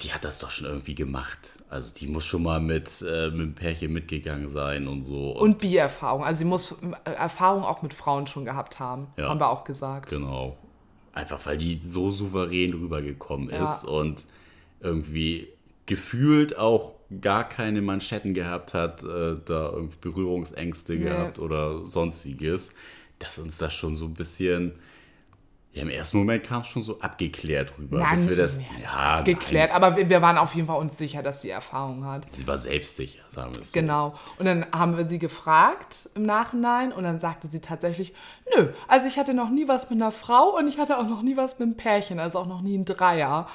die hat das doch schon irgendwie gemacht. Also die muss schon mal mit dem Pärchen mitgegangen sein und so. Und Bi-Erfahrung. Also sie muss Erfahrung auch mit Frauen schon gehabt haben, ja, haben wir auch gesagt. Genau. Einfach, weil die so souverän rübergekommen ist und irgendwie gefühlt auch gar keine Manschetten gehabt hat, da irgendwie Berührungsängste gehabt oder sonstiges, dass uns das schon so ein bisschen, ja, im ersten Moment kam es schon so abgeklärt rüber. Nein, bis wir das, abgeklärt, aber wir waren auf jeden Fall uns sicher, dass sie Erfahrung hat. Sie war selbstsicher, sagen wir es so. Genau. Und dann haben wir sie gefragt im Nachhinein und dann sagte sie tatsächlich, nö, also ich hatte noch nie was mit einer Frau und ich hatte auch noch nie was mit einem Pärchen, also auch noch nie einen Dreier.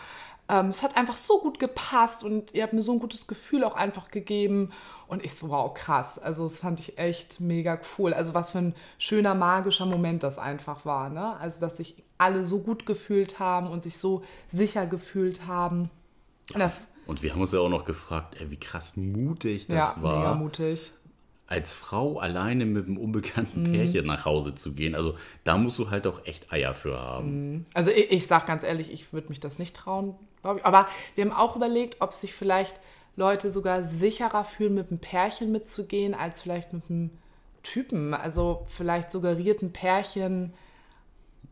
Es hat einfach so gut gepasst und ihr habt mir so ein gutes Gefühl auch einfach gegeben. Und ich so, wow, krass. Also das fand ich echt mega cool. Also was für ein schöner, magischer Moment das einfach war, ne? Also dass sich alle so gut gefühlt haben und sich so sicher gefühlt haben. Und wir haben uns ja auch noch gefragt, wie krass mutig das war. Ja, mega mutig. Als Frau alleine mit einem unbekannten Pärchen nach Hause zu gehen. Also da musst du halt auch echt Eier für haben. Also ich sag ganz ehrlich, ich würde mich das nicht trauen, glaube ich. Aber wir haben auch überlegt, ob sich vielleicht Leute sogar sicherer fühlen, mit einem Pärchen mitzugehen, als vielleicht mit einem Typen. Also vielleicht suggeriert ein Pärchen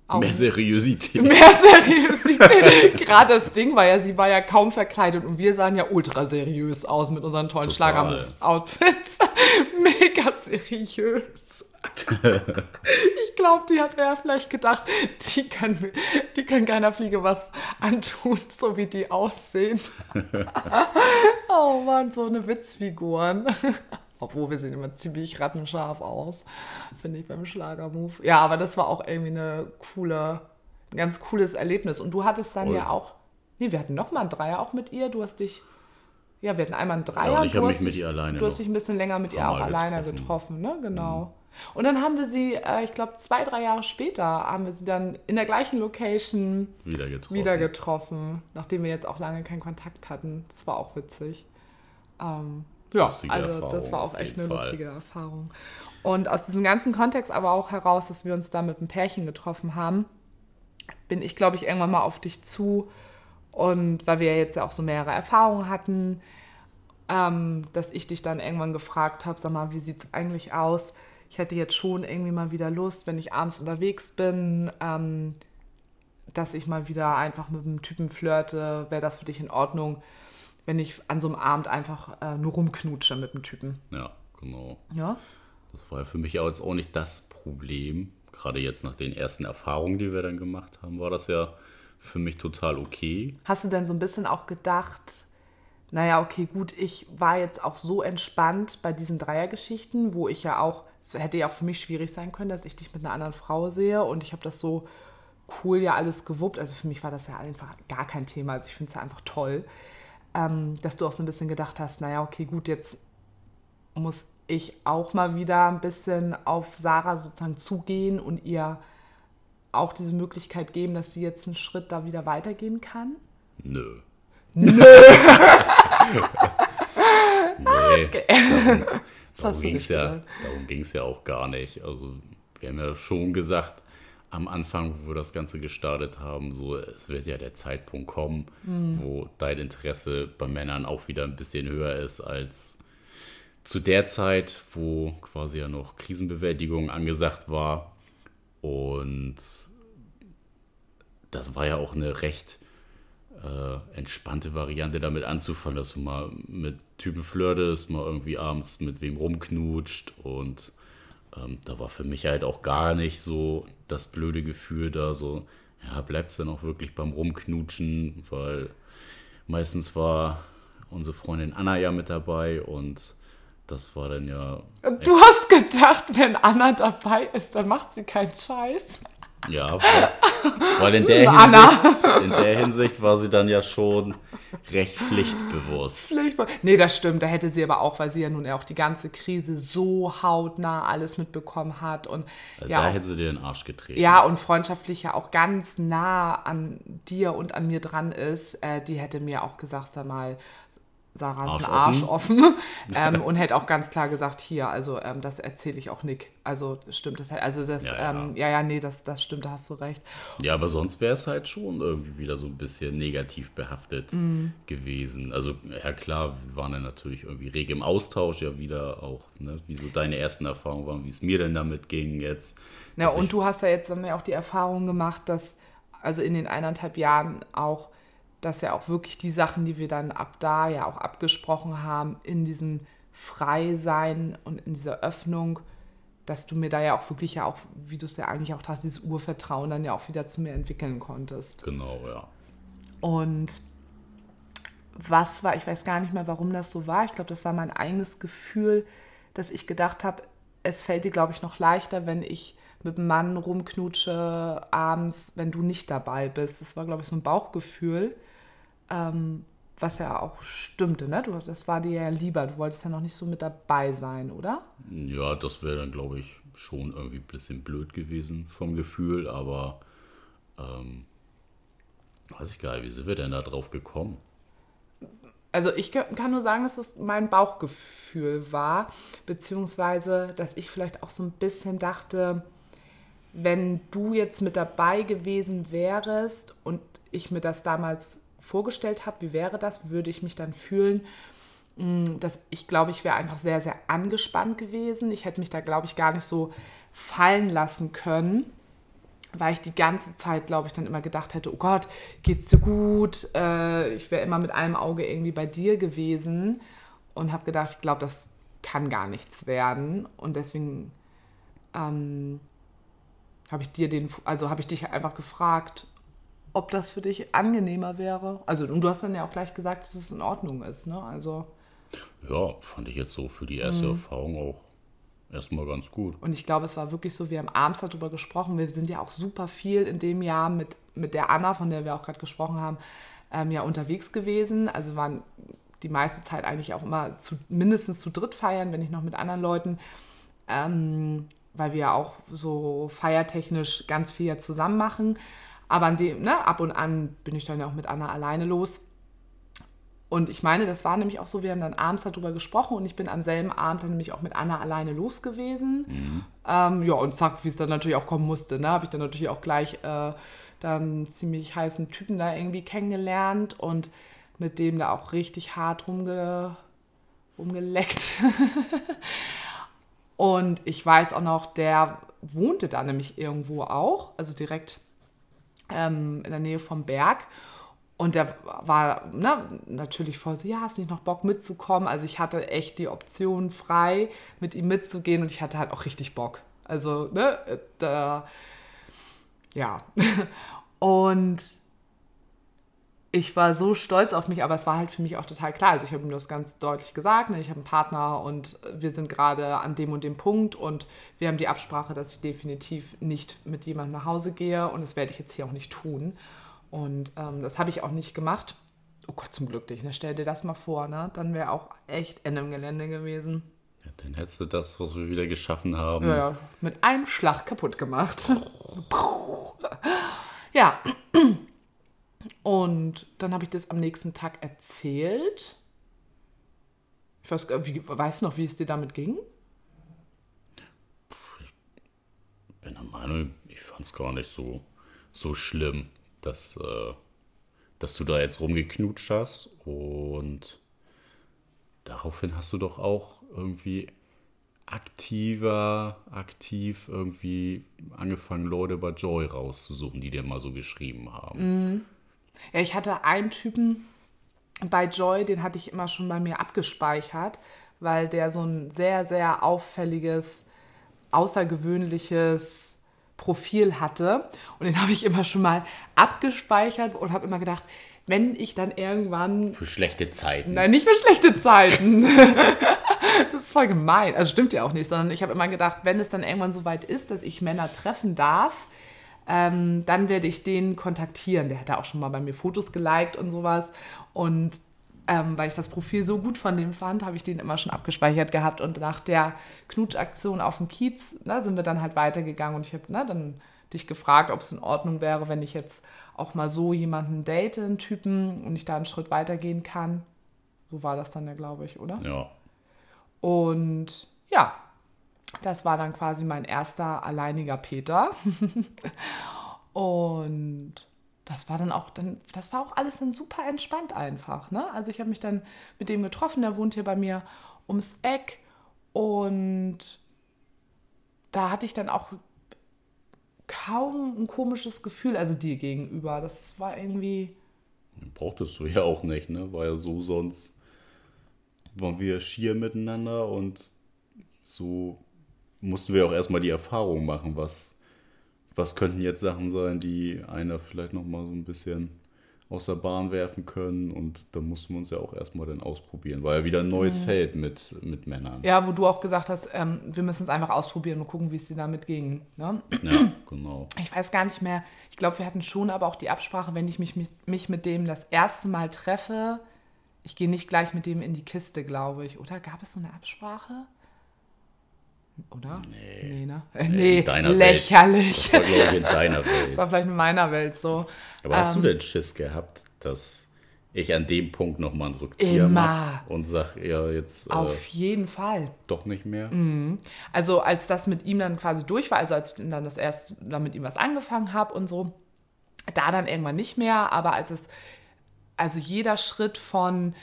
auch mehr Seriosität. Gerade das Ding war ja, sie war ja kaum verkleidet und wir sahen ja ultra seriös aus mit unseren tollen Schlagermove-Outfits. Mega seriös. Ich glaube, die hat ja vielleicht gedacht, die können keiner Fliege was antun, so wie die aussehen. Oh Mann, so eine Witzfiguren. Obwohl, wir sehen immer ziemlich rattenscharf aus, finde ich beim Schlagermove. Ja, aber das war auch irgendwie ein ganz cooles Erlebnis. Und du hattest dann ja auch, wir hatten nochmal einen Dreier auch mit ihr. Du hast dich, wir hatten einmal einen Dreier. Ja, und ich habe mich mit ihr alleine getroffen. Du hast dich ein bisschen länger mit ihr auch alleine getroffen, ne? Genau. Mhm. Und dann haben wir sie, ich glaube 2-3 Jahre später, haben wir sie dann in der gleichen Location wieder getroffen, nachdem wir jetzt auch lange keinen Kontakt hatten. Das war auch witzig. Lustige Erfahrung, das war auch echt eine lustige Erfahrung. Und aus diesem ganzen Kontext aber auch heraus, dass wir uns da mit einem Pärchen getroffen haben, bin ich, glaube ich, irgendwann mal auf dich zu. Und weil wir ja jetzt ja auch so mehrere Erfahrungen hatten, dass ich dich dann irgendwann gefragt habe, sag mal, wie sieht es eigentlich aus? Ich hätte jetzt schon irgendwie mal wieder Lust, wenn ich abends unterwegs bin, dass ich mal wieder einfach mit einem Typen flirte. Wäre das für dich in Ordnung, wenn ich an so einem Abend einfach nur rumknutsche mit dem Typen? Ja, genau. Ja? Das war ja für mich jetzt auch nicht das Problem. Gerade jetzt nach den ersten Erfahrungen, die wir dann gemacht haben, war das ja für mich total okay. Hast du denn so ein bisschen auch gedacht, naja, okay, gut, ich war jetzt auch so entspannt bei diesen Dreiergeschichten, wo ich ja auch, es hätte ja auch für mich schwierig sein können, dass ich dich mit einer anderen Frau sehe und ich habe das so cool ja alles gewuppt. Also für mich war das ja einfach gar kein Thema. Also ich finde es ja einfach toll, dass du auch so ein bisschen gedacht hast, naja, okay, gut, jetzt muss ich auch mal wieder ein bisschen auf Sarah sozusagen zugehen und ihr auch diese Möglichkeit geben, dass sie jetzt einen Schritt da wieder weitergehen kann? Nö. Nee, okay. Darum ging es ja auch gar nicht. Also wir haben ja schon gesagt, am Anfang, wo wir das Ganze gestartet haben, so, es wird ja der Zeitpunkt kommen, wo dein Interesse bei Männern auch wieder ein bisschen höher ist als zu der Zeit, wo quasi ja noch Krisenbewältigung angesagt war. Und das war ja auch eine recht entspannte Variante, damit anzufangen, dass du mal mit Typen flirtest, mal irgendwie abends mit wem rumknutscht und da war für mich halt auch gar nicht so das blöde Gefühl da so, ja, bleibst du denn auch wirklich beim Rumknutschen, weil meistens war unsere Freundin Anna ja mit dabei und das war dann ja... Du hast gedacht, wenn Anna dabei ist, dann macht sie keinen Scheiß. Ja, Weil in der Hinsicht war sie dann ja schon recht pflichtbewusst. Nee, das stimmt. Da hätte sie aber auch, weil sie ja nun auch die ganze Krise so hautnah alles mitbekommen hat. Und also ja, da hätte sie dir den Arsch getreten. Ja, und freundschaftlich ja auch ganz nah an dir und an mir dran ist. Die hätte mir auch gesagt, sag mal, Sarah ist ein Arsch offen und hätte auch ganz klar gesagt, hier, also das erzähle ich auch Nick. Also stimmt das halt, also das, das stimmt, da hast du recht. Ja, aber sonst wäre es halt schon irgendwie wieder so ein bisschen negativ behaftet gewesen. Also ja klar, wir waren ja natürlich irgendwie rege im Austausch ja wieder auch, ne? Wie so deine ersten Erfahrungen waren, wie es mir denn damit ging jetzt. Na ja, und du hast ja jetzt dann ja auch die Erfahrung gemacht, dass also in den 1,5 Jahren auch, dass ja auch wirklich die Sachen, die wir dann ab da ja auch abgesprochen haben, in diesem Freisein und in dieser Öffnung, dass du mir da ja auch wirklich ja auch, wie du es ja eigentlich auch hast, dieses Urvertrauen dann ja auch wieder zu mir entwickeln konntest. Genau, ja. Und was war, ich weiß gar nicht mehr, warum das so war, ich glaube, das war mein eigenes Gefühl, dass ich gedacht habe, es fällt dir, glaube ich, noch leichter, wenn ich mit dem Mann rumknutsche abends, wenn du nicht dabei bist. Das war, glaube ich, so ein Bauchgefühl. Was ja auch stimmte, ne? Das war dir ja lieber. Du wolltest ja noch nicht so mit dabei sein, oder? Ja, das wäre dann, glaube ich, schon irgendwie ein bisschen blöd gewesen vom Gefühl, aber weiß ich gar nicht, wie sind wir denn da drauf gekommen? Also ich kann nur sagen, dass es mein Bauchgefühl war, beziehungsweise, dass ich vielleicht auch so ein bisschen dachte, wenn du jetzt mit dabei gewesen wärst und ich mir das damals vorgestellt habe, wie wäre das, würde ich mich dann fühlen, dass ich glaube, ich wäre einfach sehr, sehr angespannt gewesen. Ich hätte mich da, glaube ich, gar nicht so fallen lassen können, weil ich die ganze Zeit, glaube ich, dann immer gedacht hätte, oh Gott, geht's dir gut? Ich wäre immer mit einem Auge irgendwie bei dir gewesen und habe gedacht, ich glaube, das kann gar nichts werden. Und deswegen habe ich dich einfach gefragt, ob das für dich angenehmer wäre. Also, und du hast dann ja auch gleich gesagt, dass es in Ordnung ist, ne? Also ja, fand ich jetzt so für die erste Erfahrung auch erstmal ganz gut. Und ich glaube, es war wirklich so, wir haben abends darüber gesprochen, wir sind ja auch super viel in dem Jahr mit der Anna, von der wir auch gerade gesprochen haben, ja unterwegs gewesen. Also wir waren die meiste Zeit eigentlich auch immer mindestens zu dritt feiern, wenn nicht noch mit anderen Leuten, weil wir ja auch so feiertechnisch ganz viel ja zusammen machen. Aber an dem, ne, ab und an bin ich dann ja auch mit Anna alleine los. Und ich meine, das war nämlich auch so, wir haben dann abends darüber gesprochen und ich bin am selben Abend dann nämlich auch mit Anna alleine los gewesen. Mhm. Ja, und zack, wie es dann natürlich auch kommen musste, ne, habe ich dann natürlich auch gleich dann ziemlich heißen Typen da irgendwie kennengelernt und mit dem da auch richtig hart rumgeleckt. Und ich weiß auch noch, der wohnte da nämlich irgendwo auch, also direkt in der Nähe vom Berg. Und der war natürlich voll so, ja, hast nicht noch Bock mitzukommen? Also ich hatte echt die Option frei, mit ihm mitzugehen und ich hatte halt auch richtig Bock. Also, ne, da, ja. Und ich war so stolz auf mich, aber es war halt für mich auch total klar. Also ich habe ihm das ganz deutlich gesagt, ne? Ich habe einen Partner und wir sind gerade an dem und dem Punkt und wir haben die Absprache, dass ich definitiv nicht mit jemandem nach Hause gehe und das werde ich jetzt hier auch nicht tun. Und das habe ich auch nicht gemacht. Oh Gott, zum Glück nicht, ne? Stell dir das mal vor, ne? Dann wäre auch echt Ende im Gelände gewesen. Ja, dann hättest du das, was wir wieder geschaffen haben. Ja, mit einem Schlag kaputt gemacht. Ja. Und dann habe ich das am nächsten Tag erzählt. Ich weiß, weißt du noch, wie es dir damit ging? Ich bin der Meinung, ich fand es gar nicht so schlimm, dass du da jetzt rumgeknutscht hast. Und daraufhin hast du doch auch irgendwie aktiv irgendwie angefangen, Leute bei Joy rauszusuchen, die dir mal so geschrieben haben. Mhm. Ja, ich hatte einen Typen bei Joy, den hatte ich immer schon bei mir abgespeichert, weil der so ein sehr, sehr auffälliges, außergewöhnliches Profil hatte. Und den habe ich immer schon mal abgespeichert und habe immer gedacht, wenn ich dann irgendwann... Für schlechte Zeiten. Nein, nicht für schlechte Zeiten. Das ist voll gemein. Also stimmt ja auch nicht, sondern ich habe immer gedacht, wenn es dann irgendwann so weit ist, dass ich Männer treffen darf, Dann werde ich den kontaktieren. Der hat da auch schon mal bei mir Fotos geliked und sowas. Und weil ich das Profil so gut von dem fand, habe ich den immer schon abgespeichert gehabt. Und nach der Knutschaktion auf dem Kiez, ne, sind wir dann halt weitergegangen. Und ich habe dann dich gefragt, ob es in Ordnung wäre, wenn ich jetzt auch mal so jemanden date, einen Typen, und ich da einen Schritt weitergehen kann. So war das dann ja, glaube ich, oder? Ja. Und ja, das war dann quasi mein erster alleiniger Peter. Und das war dann auch, das war auch alles dann super entspannt einfach, ne? Also ich habe mich dann mit dem getroffen, der wohnt hier bei mir ums Eck. Und da hatte ich dann auch kaum ein komisches Gefühl, also dir gegenüber. Das war irgendwie... Brauchtest du ja auch nicht, ne? War ja so, sonst waren wir schier miteinander und so mussten wir auch erstmal die Erfahrung machen, was könnten jetzt Sachen sein, die einer vielleicht nochmal so ein bisschen aus der Bahn werfen können, und da mussten wir uns ja auch erstmal dann ausprobieren. War ja wieder ein neues Feld mit Männern. Ja, wo du auch gesagt hast, wir müssen es einfach ausprobieren und gucken, wie es dir damit ging. Ne? Ja, genau. Ich weiß gar nicht mehr, ich glaube, wir hatten schon aber auch die Absprache, wenn ich mich mit dem das erste Mal treffe, ich gehe nicht gleich mit dem in die Kiste, glaube ich. Oder gab es so eine Absprache? Oder? Nee. Nee, lächerlich. Welt. Das war, glaube ich, in deiner Welt. Das war vielleicht in meiner Welt so. Aber hast du denn Schiss gehabt, dass ich an dem Punkt nochmal einen Rückzieher mache und sage, ja, jetzt... Auf jeden Fall. Doch nicht mehr? Mhm. Also als das mit ihm dann quasi durch war, also als ich dann das erste, dann mit ihm was angefangen habe und so, da dann irgendwann nicht mehr, aber als es... Also jeder Schritt von,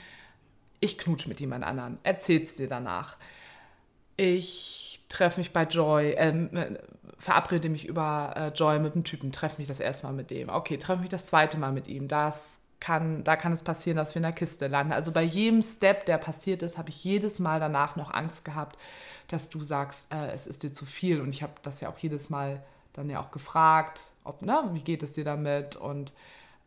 ich knutsche mit jemand anderen, erzähl's dir danach, ich treffe mich bei Joy, verabrede mich über Joy mit einem Typen, treffe mich das erste Mal mit dem, okay, treffe mich das zweite Mal mit ihm, da kann es passieren, dass wir in der Kiste landen. Also bei jedem Step, der passiert ist, habe ich jedes Mal danach noch Angst gehabt, dass du sagst, es ist dir zu viel, und ich habe das ja auch jedes Mal dann ja auch gefragt, ob, ne, wie geht es dir damit, und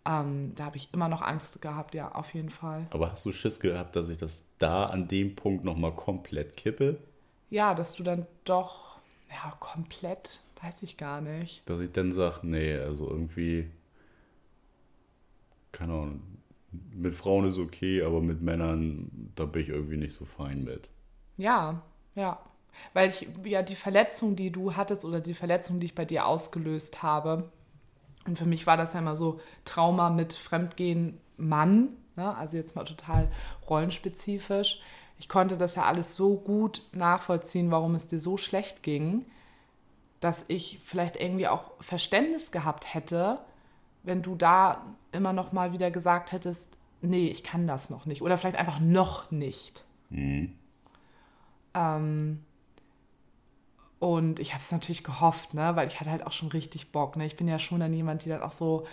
da habe ich immer noch Angst gehabt, ja, auf jeden Fall. Aber hast du Schiss gehabt, dass ich das da an dem Punkt nochmal komplett kippe? Ja, dass du dann doch, ja, komplett, weiß ich gar nicht. Dass ich dann sage, nee, also irgendwie, keine Ahnung, mit Frauen ist okay, aber mit Männern, da bin ich irgendwie nicht so fein mit. Ja, ja. Weil ich, ja, die Verletzung, die du hattest, oder die Verletzung, die ich bei dir ausgelöst habe, und für mich war das ja immer so Trauma mit Fremdgehen Mann, ne? Also jetzt mal total rollenspezifisch. Ich konnte das ja alles so gut nachvollziehen, warum es dir so schlecht ging, dass ich vielleicht irgendwie auch Verständnis gehabt hätte, wenn du da immer noch mal wieder gesagt hättest, nee, ich kann das noch nicht, oder vielleicht einfach noch nicht. Mhm. Und ich habe es natürlich gehofft, ne, weil ich hatte halt auch schon richtig Bock. Ne? Ich bin ja schon dann jemand, die dann auch so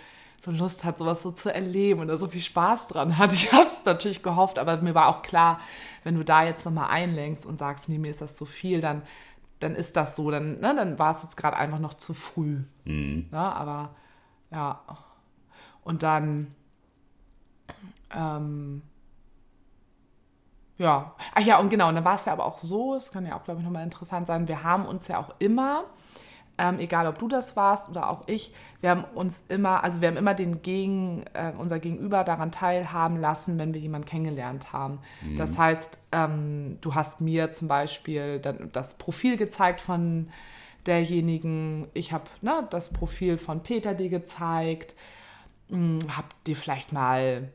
Lust hat, sowas so zu erleben und da so viel Spaß dran hat. Ich habe es natürlich gehofft, aber mir war auch klar, wenn du da jetzt nochmal einlenkst und sagst, nee, mir ist das zu viel, dann ist das so, dann war es jetzt gerade einfach noch zu früh. Mhm. Ne? Aber ja, und dann... Ja, ach ja, und genau, und dann war es ja aber auch so, es kann ja auch, glaube ich, nochmal interessant sein, wir haben uns ja auch immer, egal ob du das warst oder auch ich, wir haben immer unser Gegenüber daran teilhaben lassen, wenn wir jemanden kennengelernt haben. Mhm. Das heißt, du hast mir zum Beispiel das Profil gezeigt von derjenigen, ich habe das Profil von Peter dir gezeigt, habe dir vielleicht mal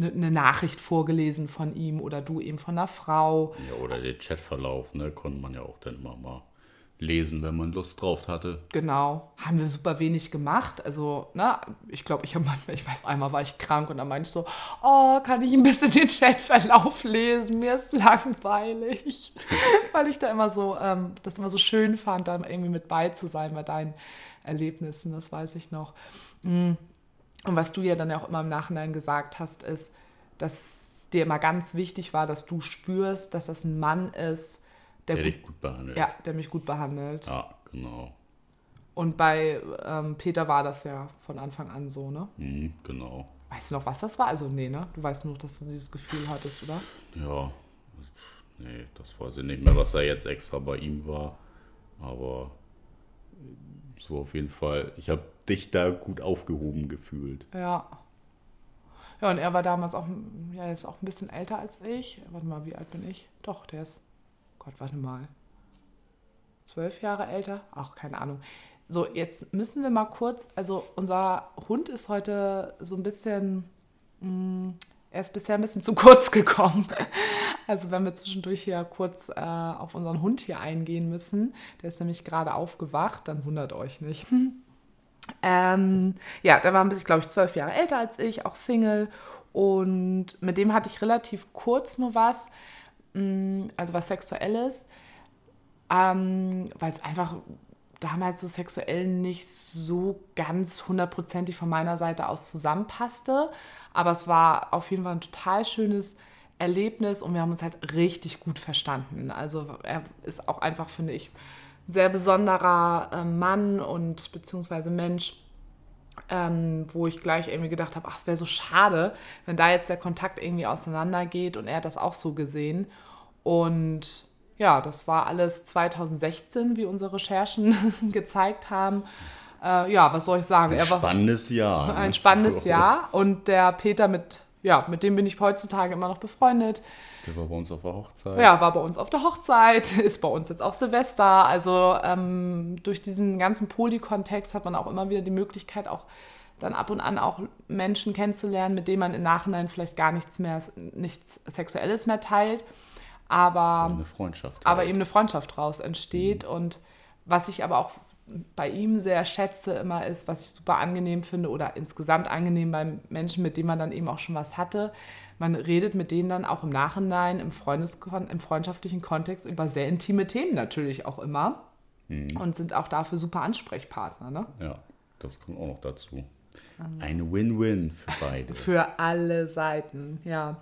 eine Nachricht vorgelesen von ihm oder du eben von einer Frau. Ja, oder den Chatverlauf, ne, konnte man ja auch dann immer mal lesen, wenn man Lust drauf hatte. Genau, haben wir super wenig gemacht, also, ne, ich glaube, einmal war ich krank und dann meinte ich so, oh, kann ich ein bisschen den Chatverlauf lesen, mir ist langweilig, weil ich da immer so, das immer so schön fand, da irgendwie mit bei zu sein bei deinen Erlebnissen, das weiß ich noch. Und was du ja dann auch immer im Nachhinein gesagt hast, ist, dass dir immer ganz wichtig war, dass du spürst, dass das ein Mann ist, der dich gut behandelt. Ja, der mich gut behandelt. Ja, genau. Und bei Peter war das ja von Anfang an so, ne? Mhm, genau. Weißt du noch, was das war? Also, nee, ne? Du weißt nur noch, dass du dieses Gefühl hattest, oder? Ja, nee, das weiß ich nicht mehr, was da jetzt extra bei ihm war. Aber so auf jeden Fall. Ich habe dich da gut aufgehoben gefühlt. Ja. Ja, und er war damals auch, ja, jetzt auch ein bisschen älter als ich. Warte mal, wie alt bin ich? Doch, der ist, Gott, warte mal, 12 Jahre älter? Ach, keine Ahnung. So, jetzt müssen wir mal kurz, also unser Hund ist heute so ein bisschen, er ist bisher ein bisschen zu kurz gekommen. Also wenn wir zwischendurch hier kurz auf unseren Hund hier eingehen müssen, der ist nämlich gerade aufgewacht, dann wundert euch nicht. Ja, der war ein bisschen, glaube ich, 12 Jahre älter als ich, auch Single, und mit dem hatte ich relativ kurz nur was, also was Sexuelles, weil es einfach damals so sexuell nicht so ganz 100%ig von meiner Seite aus zusammenpasste, aber es war auf jeden Fall ein total schönes Erlebnis und wir haben uns halt richtig gut verstanden. Also er ist auch einfach, finde ich, ein sehr besonderer Mann und beziehungsweise Mensch, wo ich gleich irgendwie gedacht habe, ach, es wäre so schade, wenn da jetzt der Kontakt irgendwie auseinandergeht, und er hat das auch so gesehen. Und ja, das war alles 2016, wie unsere Recherchen gezeigt haben. Ja, was soll ich sagen? Ein spannendes Jahr. Ein spannendes Jahr. Und der Peter, mit dem bin ich heutzutage immer noch befreundet. Der war bei uns auf der Hochzeit. Ja, war bei uns auf der Hochzeit, ist bei uns jetzt auch Silvester. Also durch diesen ganzen Poly-Kontext hat man auch immer wieder die Möglichkeit, auch dann ab und an auch Menschen kennenzulernen, mit denen man im Nachhinein vielleicht gar nichts Sexuelles mehr teilt. Aber eben eine Freundschaft draus entsteht. Mhm. Und was ich aber auch bei ihm sehr schätze immer ist, was ich super angenehm finde oder insgesamt angenehm bei Menschen, mit denen man dann eben auch schon was hatte, man redet mit denen dann auch im Nachhinein im freundschaftlichen Kontext über sehr intime Themen natürlich auch immer, mhm, und sind auch dafür super Ansprechpartner. Ne? Ja, das kommt auch noch dazu. Eine Win-Win für beide. Für alle Seiten, ja.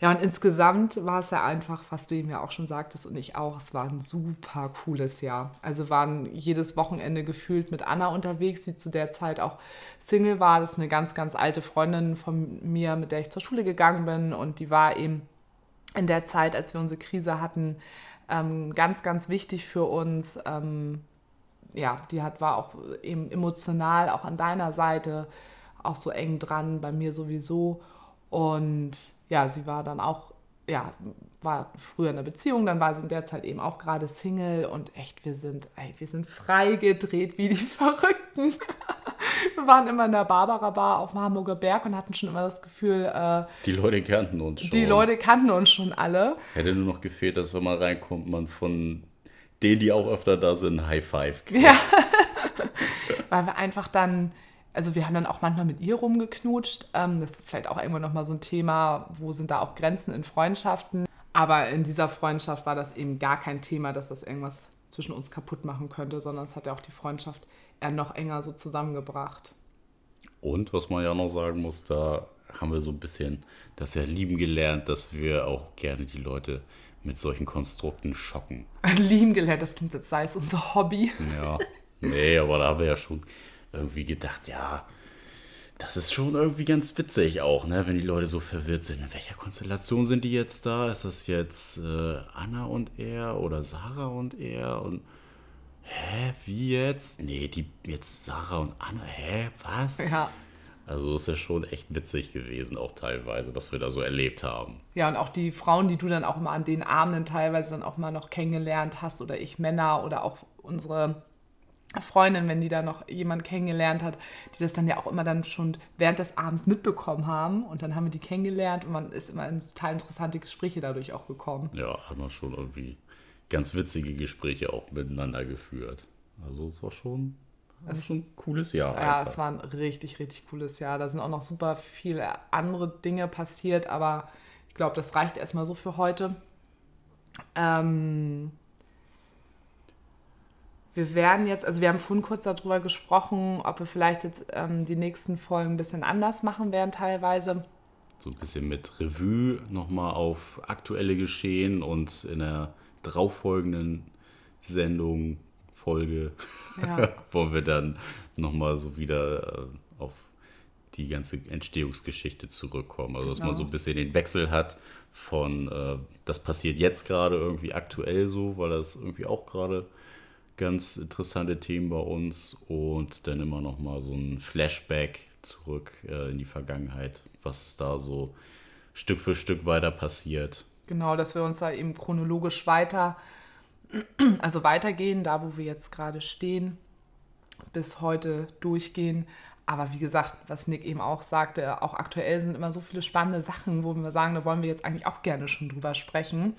Ja, und insgesamt war es ja einfach, was du ihm ja auch schon sagtest und ich auch, es war ein super cooles Jahr. Also waren jedes Wochenende gefühlt mit Anna unterwegs, die zu der Zeit auch Single war. Das ist eine ganz, ganz alte Freundin von mir, mit der ich zur Schule gegangen bin. Und die war eben in der Zeit, als wir unsere Krise hatten, ganz, ganz wichtig für uns. Ja, die war auch eben emotional, auch an deiner Seite, auch so eng dran, bei mir sowieso. Und ja, sie war dann auch, ja, war früher in einer Beziehung, dann war sie in der Zeit eben auch gerade Single und echt, wir sind frei gedreht wie die Verrückten. Wir waren immer in der Barbarabar auf dem Hamburger Berg und hatten schon immer das Gefühl, die Leute kannten uns schon. Die Leute kannten uns schon alle. Hätte nur noch gefehlt, dass wenn man reinkommt, man von denen, die auch öfter da sind, High Five kriegt. Ja, weil wir einfach dann... Also wir haben dann auch manchmal mit ihr rumgeknutscht. Das ist vielleicht auch irgendwann nochmal so ein Thema, wo sind da auch Grenzen in Freundschaften. Aber in dieser Freundschaft war das eben gar kein Thema, dass das irgendwas zwischen uns kaputt machen könnte, sondern es hat ja auch die Freundschaft eher noch enger so zusammengebracht. Und was man ja noch sagen muss, da haben wir so ein bisschen das ja lieben gelernt, dass wir auch gerne die Leute mit solchen Konstrukten schocken. Lieben gelernt, das klingt jetzt, sei es unser Hobby. Ja, nee, aber da haben wir ja schon... irgendwie gedacht, ja, das ist schon irgendwie ganz witzig auch, ne, wenn die Leute so verwirrt sind. In welcher Konstellation sind die jetzt da? Ist das jetzt Anna und er oder Sarah und er? Und hä, wie jetzt? Nee, die jetzt Sarah und Anna, hä, was? Ja. Also ist ja schon echt witzig gewesen auch teilweise, was wir da so erlebt haben. Ja, und auch die Frauen, die du dann auch mal an den Abenden teilweise dann auch mal noch kennengelernt hast, oder ich Männer oder auch unsere... Freundin, wenn die da noch jemand kennengelernt hat, die das dann ja auch immer dann schon während des Abends mitbekommen haben, und dann haben wir die kennengelernt und man ist immer in total interessante Gespräche dadurch auch gekommen. Ja, haben wir schon irgendwie ganz witzige Gespräche auch miteinander geführt. Also es war schon, ein cooles Jahr. Ja, einfach. Es war ein richtig, richtig cooles Jahr. Da sind auch noch super viele andere Dinge passiert, aber ich glaube, das reicht erstmal so für heute. Wir werden jetzt, also wir haben vorhin kurz darüber gesprochen, ob wir vielleicht jetzt die nächsten Folgen ein bisschen anders machen werden teilweise. So ein bisschen mit Revue nochmal auf aktuelle Geschehen und in der darauffolgenden Folge, ja. Wollen wir dann nochmal so wieder auf die ganze Entstehungsgeschichte zurückkommen. Also, genau. Dass man so ein bisschen den Wechsel hat von, das passiert jetzt gerade irgendwie aktuell so, weil das irgendwie auch gerade ganz interessante Themen bei uns und dann immer noch mal so ein Flashback zurück in die Vergangenheit, was ist da so Stück für Stück weiter passiert. Genau, dass wir uns da eben chronologisch weitergehen, da wo wir jetzt gerade stehen, bis heute durchgehen. Aber wie gesagt, was Nick eben auch sagte, auch aktuell sind immer so viele spannende Sachen, wo wir sagen, da wollen wir jetzt eigentlich auch gerne schon drüber sprechen.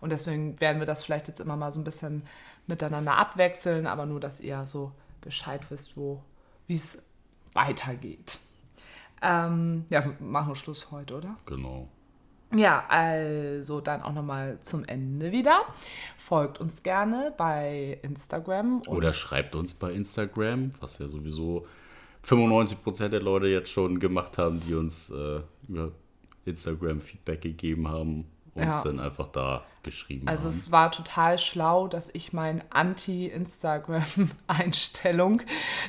Und deswegen werden wir das vielleicht jetzt immer mal so ein bisschen miteinander abwechseln, aber nur, dass ihr so Bescheid wisst, wie es weitergeht. Ja, wir machen Schluss heute, oder? Genau. Ja, also dann auch nochmal zum Ende wieder. Folgt uns gerne bei Instagram. Oder schreibt uns bei Instagram, was ja sowieso 95% der Leute jetzt schon gemacht haben, die uns über Instagram Feedback gegeben haben, uns dann einfach da geschrieben haben. Also es war total schlau, dass ich meine Anti-Instagram-Einstellung,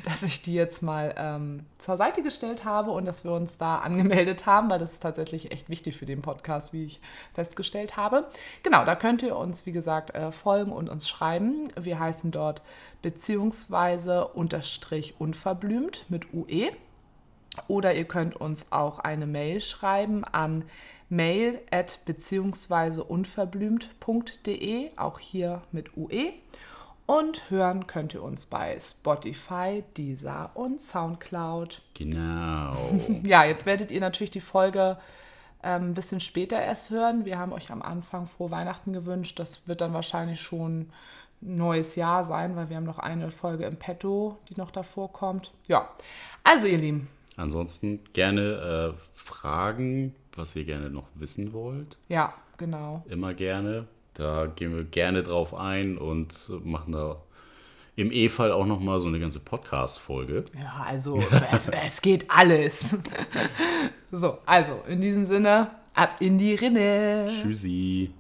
dass ich die jetzt mal zur Seite gestellt habe und dass wir uns da angemeldet haben, weil das ist tatsächlich echt wichtig für den Podcast, wie ich festgestellt habe. Genau, da könnt ihr uns, wie gesagt, folgen und uns schreiben. Wir heißen dort _unverblümt mit UE. Oder ihr könnt uns auch eine Mail schreiben an mail@beziehungsweiseunverblümt.de, auch hier mit UE. Und hören könnt ihr uns bei Spotify, Deezer und Soundcloud. Genau. Ja, jetzt werdet ihr natürlich die Folge ein bisschen später erst hören. Wir haben euch am Anfang frohe Weihnachten gewünscht. Das wird dann wahrscheinlich schon neues Jahr sein, weil wir haben noch eine Folge im Petto, die noch davor kommt. Ja, also ihr Lieben. Ansonsten gerne Fragen, was ihr gerne noch wissen wollt. Ja, genau. Immer gerne. Da gehen wir gerne drauf ein und machen da im E-Fall auch nochmal so eine ganze Podcast-Folge. Ja, also es geht alles. So, also in diesem Sinne, ab in die Rinne. Tschüssi.